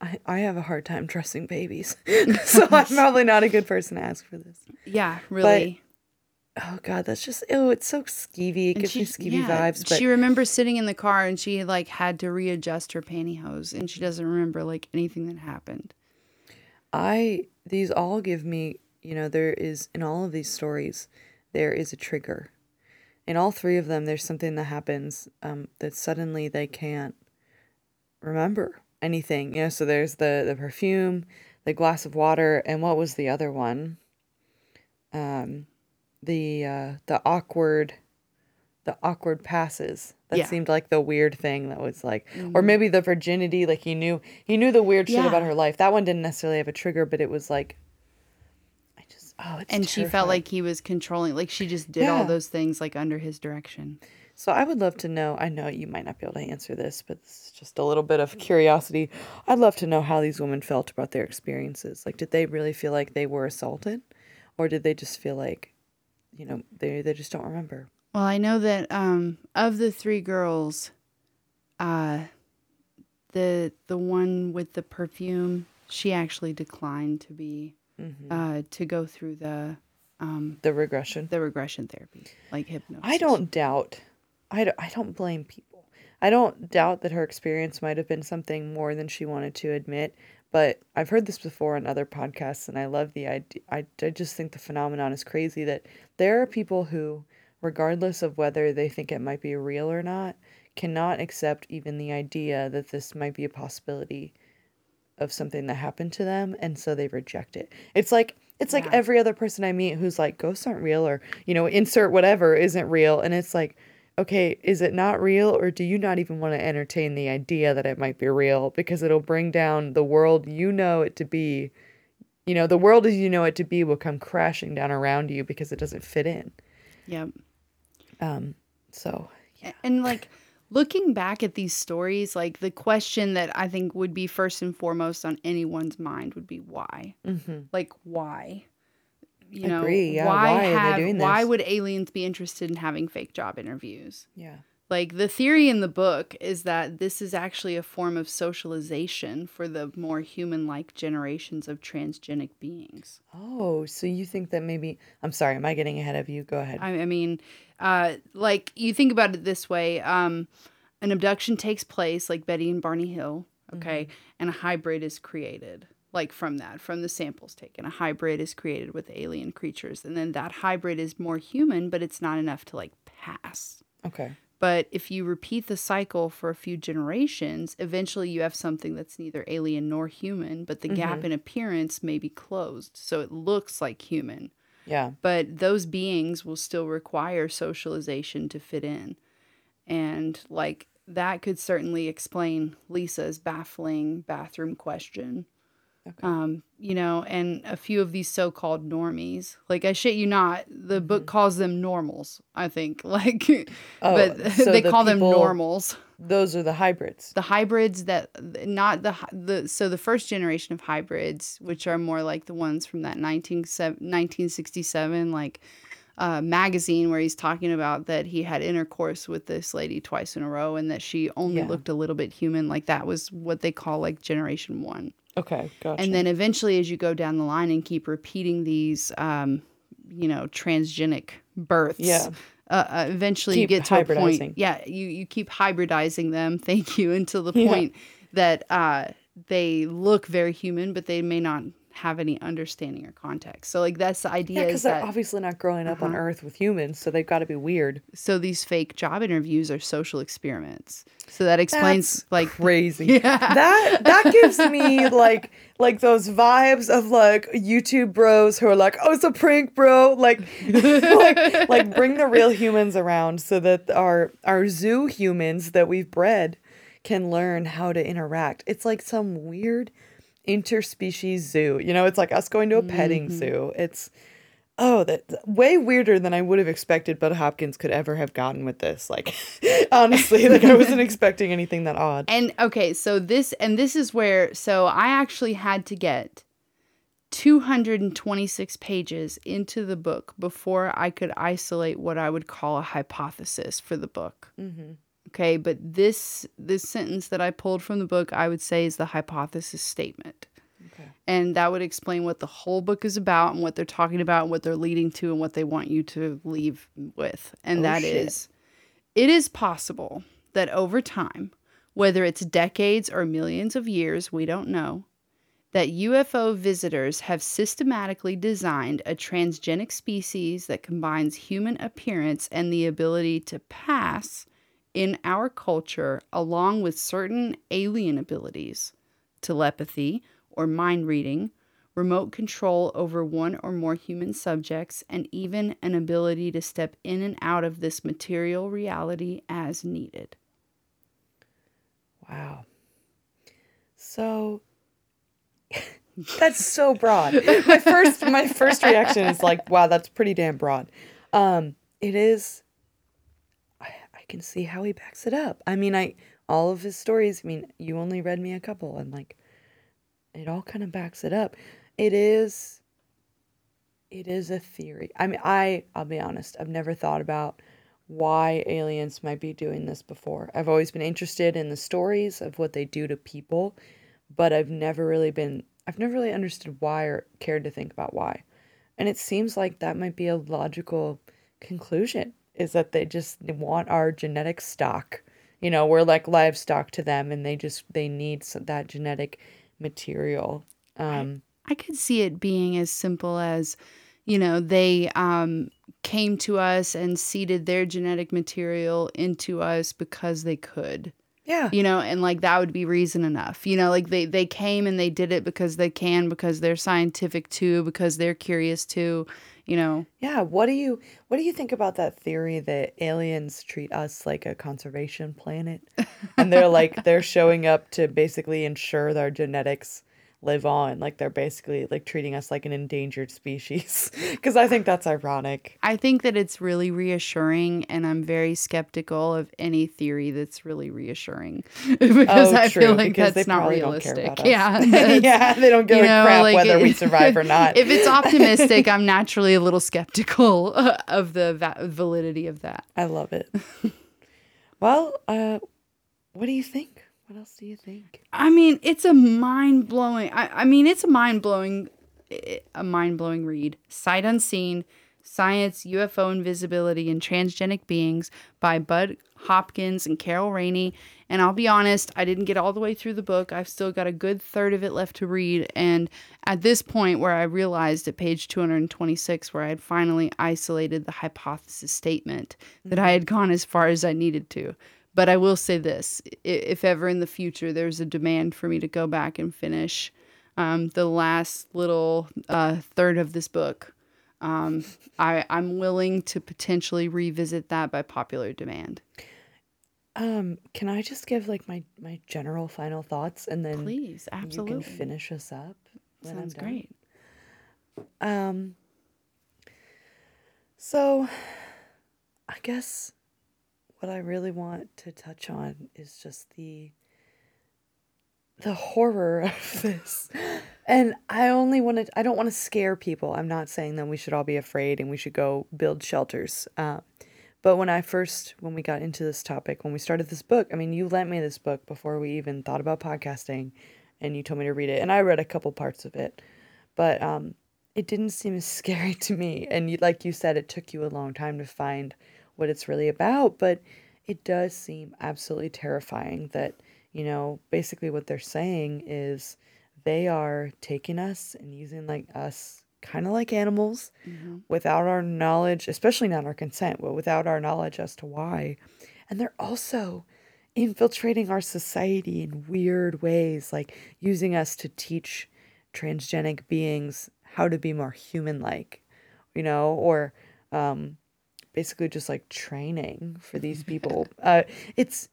I, I have a hard time dressing babies. So I'm probably not a good person to ask for this. Yeah, really. But, oh, God, that's just, oh, it's so skeevy. It and gives she, me skeevy yeah, vibes. But... she remembers sitting in the car and she, like, had to readjust her pantyhose. And she doesn't remember, like, anything that happened. I, these all give me, you know, there is, in all of these stories, there is a trigger. In all three of them, there's something that happens um, that suddenly they can't remember anything. You know, so there's the, the perfume, the glass of water, and what was the other one? Um, the uh, the awkward, the awkward passes. That yeah. seemed like the weird thing that was like, mm-hmm. or maybe the virginity. Like he knew he knew the weird shit yeah. about her life. That one didn't necessarily have a trigger, but it was like. Oh, it's and terrifying. She felt like he was controlling, like she just did yeah. all those things like under his direction. So I would love to know, I know you might not be able to answer this, but this is just a little bit of curiosity. I'd love to know how these women felt about their experiences. Like, did they really feel like they were assaulted, or did they just feel like, you know, they they just don't remember? Well, I know that um, of the three girls, uh, the the one with the perfume, she actually declined to be. Mm-hmm. Uh, to go through the um, the regression the regression therapy, like hypnosis. I don't doubt I don't, I don't blame people. I don't doubt that her experience might have been something more than she wanted to admit, but I've heard this before on other podcasts, and I love the idea. I, I just think the phenomenon is crazy that there are people who, regardless of whether they think it might be real or not, cannot accept even the idea that this might be a possibility of something that happened to them, and so they reject it. It's like it's like yeah. every other person I meet who's like, ghosts aren't real, or, you know, insert whatever isn't real. And it's like, okay, is it not real, or do you not even want to entertain the idea that it might be real, because it'll bring down the world you know it to be. You know, the world as you know it to be will come crashing down around you because it doesn't fit in. Yep. Um. So. Yeah. And like. Looking back at these stories, like the question that I think would be first and foremost on anyone's mind would be why? Mm-hmm. Like, why? You know, Agree, yeah. why, why, have, are they doing this? Why would aliens be interested in having fake job interviews? Yeah. Like, the theory in the book is that this is actually a form of socialization for the more human-like generations of transgenic beings. Oh, so you think that maybe... I'm sorry, am I getting ahead of you? Go ahead. I, I mean, uh, like, you think about it this way. Um, an abduction takes place, like Betty and Barney Hill, okay? Mm-hmm. And a hybrid is created, like, from that, from the samples taken. A hybrid is created with alien creatures. And then that hybrid is more human, but it's not enough to, like, pass. Okay. But if you repeat the cycle for a few generations, eventually you have something that's neither alien nor human, but the mm-hmm. gap in appearance may be closed, so it looks like human. Yeah. But those beings will still require socialization to fit in. And, like, that could certainly explain Lisa's baffling bathroom question. Okay. Um, you know, and a few of these so-called normies, like, I shit you not, the book mm-hmm. calls them normals, I think, like, oh, but so they the call people, them normals. Those are the hybrids. The hybrids that, not the, the, so the first generation of hybrids, which are more like the ones from that nineteen sixty-seven, like, uh, magazine where he's talking about that he had intercourse with this lady twice in a row and that she only yeah. looked a little bit human. Like, that was what they call, like, generation one. Okay, gotcha. And then eventually as you go down the line and keep repeating these, um, you know, transgenic births, yeah. uh, uh, eventually keep you get to a point. Yeah, you, you keep hybridizing them, thank you, until the point yeah. that uh, they look very human, but they may not have any understanding or context. So, like, that's the idea. Yeah, because they're that, obviously not growing up uh-huh. on Earth with humans, so they've got to be weird. So these fake job interviews are social experiments. So that explains that's like crazy. Yeah. That that gives me like like those vibes of like YouTube bros who are like, oh, it's a prank, bro. Like like like bring the real humans around so that our our zoo humans that we've bred can learn how to interact. It's like some weird interspecies zoo. You know, it's like us going to a petting mm-hmm. zoo. It's, oh, that's way weirder than I would have expected Bud Hopkins could ever have gotten with this. Like, honestly, like I wasn't expecting anything that odd. And okay, so this, and this is where, so I actually had to get two hundred twenty-six pages into the book before I could isolate what I would call a hypothesis for the book. Mm-hmm. Okay, but this this sentence that I pulled from the book, I would say is the hypothesis statement. Okay. And that would explain what the whole book is about and what they're talking about and what they're leading to and what they want you to leave with. And oh, that shit. is, it is possible that over time, whether it's decades or millions of years, we don't know, that U F O visitors have systematically designed a transgenic species that combines human appearance and the ability to pass in our culture along with certain alien abilities, telepathy or mind reading, remote control over one or more human subjects, and even an ability to step in and out of this material reality as needed. Wow. So... that's so broad. My first my first reaction is like, wow, that's pretty damn broad. Um, it is, I, I can see how he backs it up. I mean, I all of his stories, I mean, you only read me a couple, and like it all kind of backs it up. It is it is a theory. I mean, I I'll be honest, I've never thought about why aliens might be doing this before. I've always been interested in the stories of what they do to people. But I've never really been, I've never really understood why or cared to think about why. And it seems like that might be a logical conclusion, is that they just want our genetic stock. You know, we're like livestock to them, and they just, they need that genetic material. Um, I, I could see it being as simple as, you know, they um, came to us and seeded their genetic material into us because they could. Yeah. You know, and like that would be reason enough. You know, like they, they came and they did it because they can, because they're scientific too, because they're curious too, you know. Yeah. What do you what do you think about that theory that aliens treat us like a conservation planet? And they're like they're showing up to basically ensure that our genetics live on. Like they're basically like treating us like an endangered species. Because I think that's ironic. I think that it's really reassuring, and I'm very skeptical of any theory that's really reassuring. Because oh, I true, feel like because that's they not realistic. Don't care about us. Yeah. Yeah. They don't give a know, crap like whether it, we survive or not. If it's optimistic, I'm naturally a little skeptical uh, of the va- validity of that. I love it. Well, uh, what do you think? What else do you think? I mean, it's a mind-blowing... I, I mean, it's a mind-blowing... A mind-blowing read. Sight Unseen, Science, U F O Invisibility, and Transgenic Beings by Bud Hopkins and Carol Rainey. And I'll be honest, I didn't get all the way through the book. I've still got a good third of it left to read. And at this point where I realized at page two hundred twenty-six where I had finally isolated the hypothesis statement, mm-hmm. that I had gone as far as I needed to. But I will say this, if ever in the future there's a demand for me to go back and finish um, the last little uh, third of this book, um, I, I'm willing to potentially revisit that by popular demand. Um, can I just give like my, my general final thoughts, and then please, absolutely, you can finish us up? Sounds great. Um. So I guess... what I really want to touch on is just the the horror of this. And I only want to, I don't want to scare people. I'm not saying that we should all be afraid and we should go build shelters. Uh, but when I first, when we got into this topic, when we started this book, I mean, you lent me this book before we even thought about podcasting, and you told me to read it. And I read a couple parts of it, but um, it didn't seem as scary to me. And you, like you said, it took you a long time to find what it's really about, but it does seem absolutely terrifying that, you know, basically what they're saying is they are taking us and using like us kind of like animals, mm-hmm. without our knowledge, especially not our consent, but without our knowledge as to why. And they're also infiltrating our society in weird ways, like using us to teach transgenic beings how to be more human-like, you know, or, um, basically just like training for these people. Uh, it's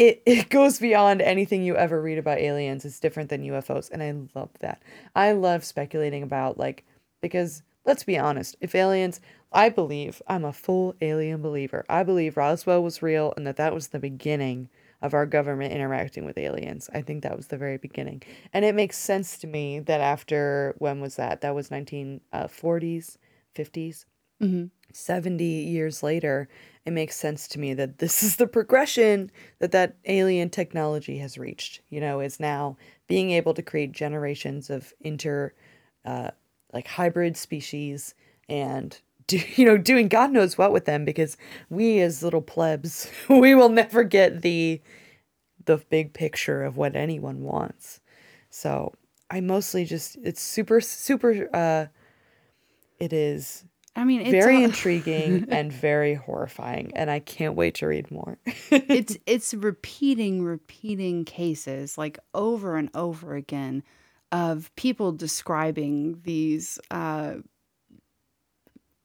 It, it goes beyond anything you ever read about aliens. It's different than U F Os. And I love that. I love speculating about, like, because let's be honest. If aliens, I believe, I'm a full alien believer. I believe Roswell was real and that that was the beginning of our government interacting with aliens. I think that was the very beginning. And it makes sense to me that after, when was that? That was nineteen forties, fifties. Mm-hmm. seventy years later, it makes sense to me that this is the progression that that alien technology has reached. You know, is now being able to create generations of inter, uh, like hybrid species and, do, you know, doing God knows what with them, because we as little plebs, we will never get the, the big picture of what anyone wants. So I mostly just, it's super, super, uh, it is I mean, it's very a- intriguing and very horrifying, and I can't wait to read more. It's it's repeating, repeating cases, like over and over again, of people describing these uh,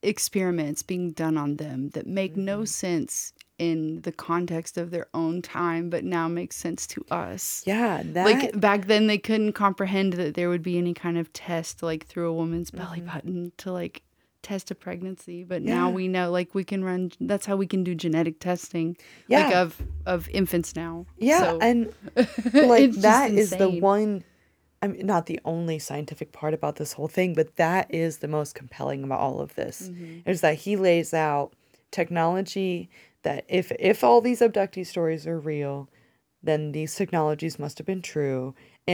experiments being done on them that make mm-hmm. no sense in the context of their own time, but now make sense to us. Yeah, that... like back then they couldn't comprehend that there would be any kind of test, like through a woman's mm-hmm. belly button to like. test of pregnancy, but yeah. now we know, like, we can run, that's how we can do genetic testing, yeah. like of of infants now. Yeah, so. And like that is the one, I mean, not the only scientific part about this whole thing, but that is the most compelling about all of this, mm-hmm. is that he lays out technology that if if all these abductee stories are real, then these technologies must have been true.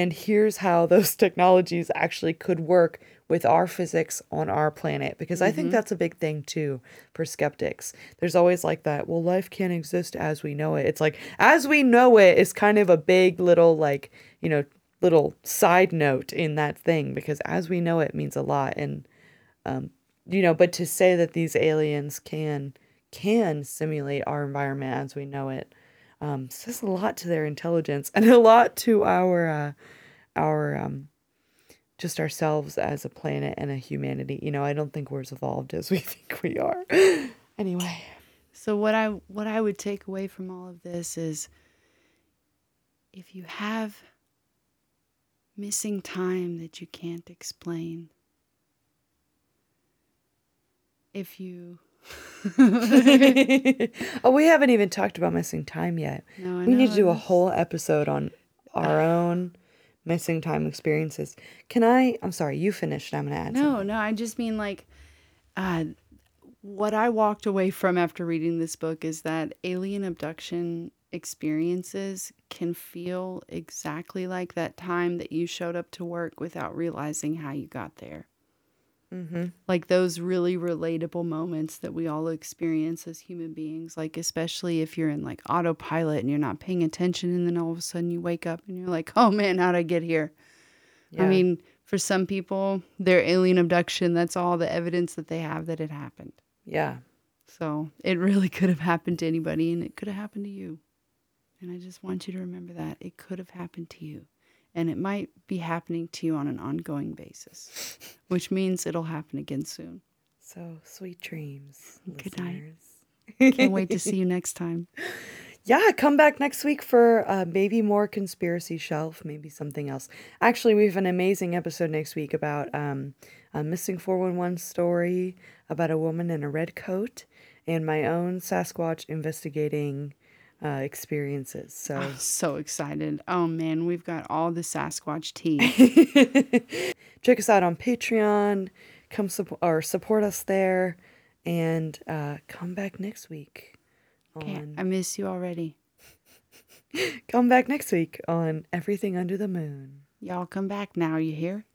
And here's how those technologies actually could work with our physics on our planet. Because mm-hmm. I think that's a big thing, too, for skeptics. There's always like that, well, life can't exist as we know it. It's like, as we know it is kind of a big little, like, you know, little side note in that thing. Because as we know it means a lot. And, um, you know, but to say that these aliens can, can simulate our environment as we know it. Um, says a lot to their intelligence and a lot to our, uh, our, um, just ourselves as a planet and a humanity. You know, I don't think we're as evolved as we think we are. Anyway, so what I what I would take away from all of this is, if you have missing time that you can't explain, if you. Oh, we haven't even talked about missing time yet. No, I we know. need to do a whole episode on our uh, own missing time experiences. Can I? I'm sorry, you finished. I'm gonna add. No, something. no, I just mean like, uh, what I walked away from after reading this book is that alien abduction experiences can feel exactly like that time that you showed up to work without realizing how you got there. Mm-hmm. Like those really relatable moments that we all experience as human beings, like especially if you're in like autopilot and you're not paying attention, and then all of a sudden you wake up and you're like, oh man, how'd I get here? Yeah. I mean, for some people, their alien abduction, that's all the evidence that they have that it happened. Yeah. So it really could have happened to anybody, and it could have happened to you. And I just want you to remember that. It could have happened to you. And it might be happening to you on an ongoing basis, which means it'll happen again soon. So, sweet dreams, good listeners. Night. Can't wait to see you next time. Yeah, come back next week for uh, maybe more Conspiracy Shelf, maybe something else. Actually, we have an amazing episode next week about um, a Missing four one one story about a woman in a red coat and my own Sasquatch investigating Uh, experiences. So I'm so excited. Oh man, we've got all the Sasquatch tea. Check us out on Patreon. Come support or support us there, and uh, come back next week. On... Okay, I miss you already. Come back next week on Everything Under the Moon. Y'all come back now, you hear?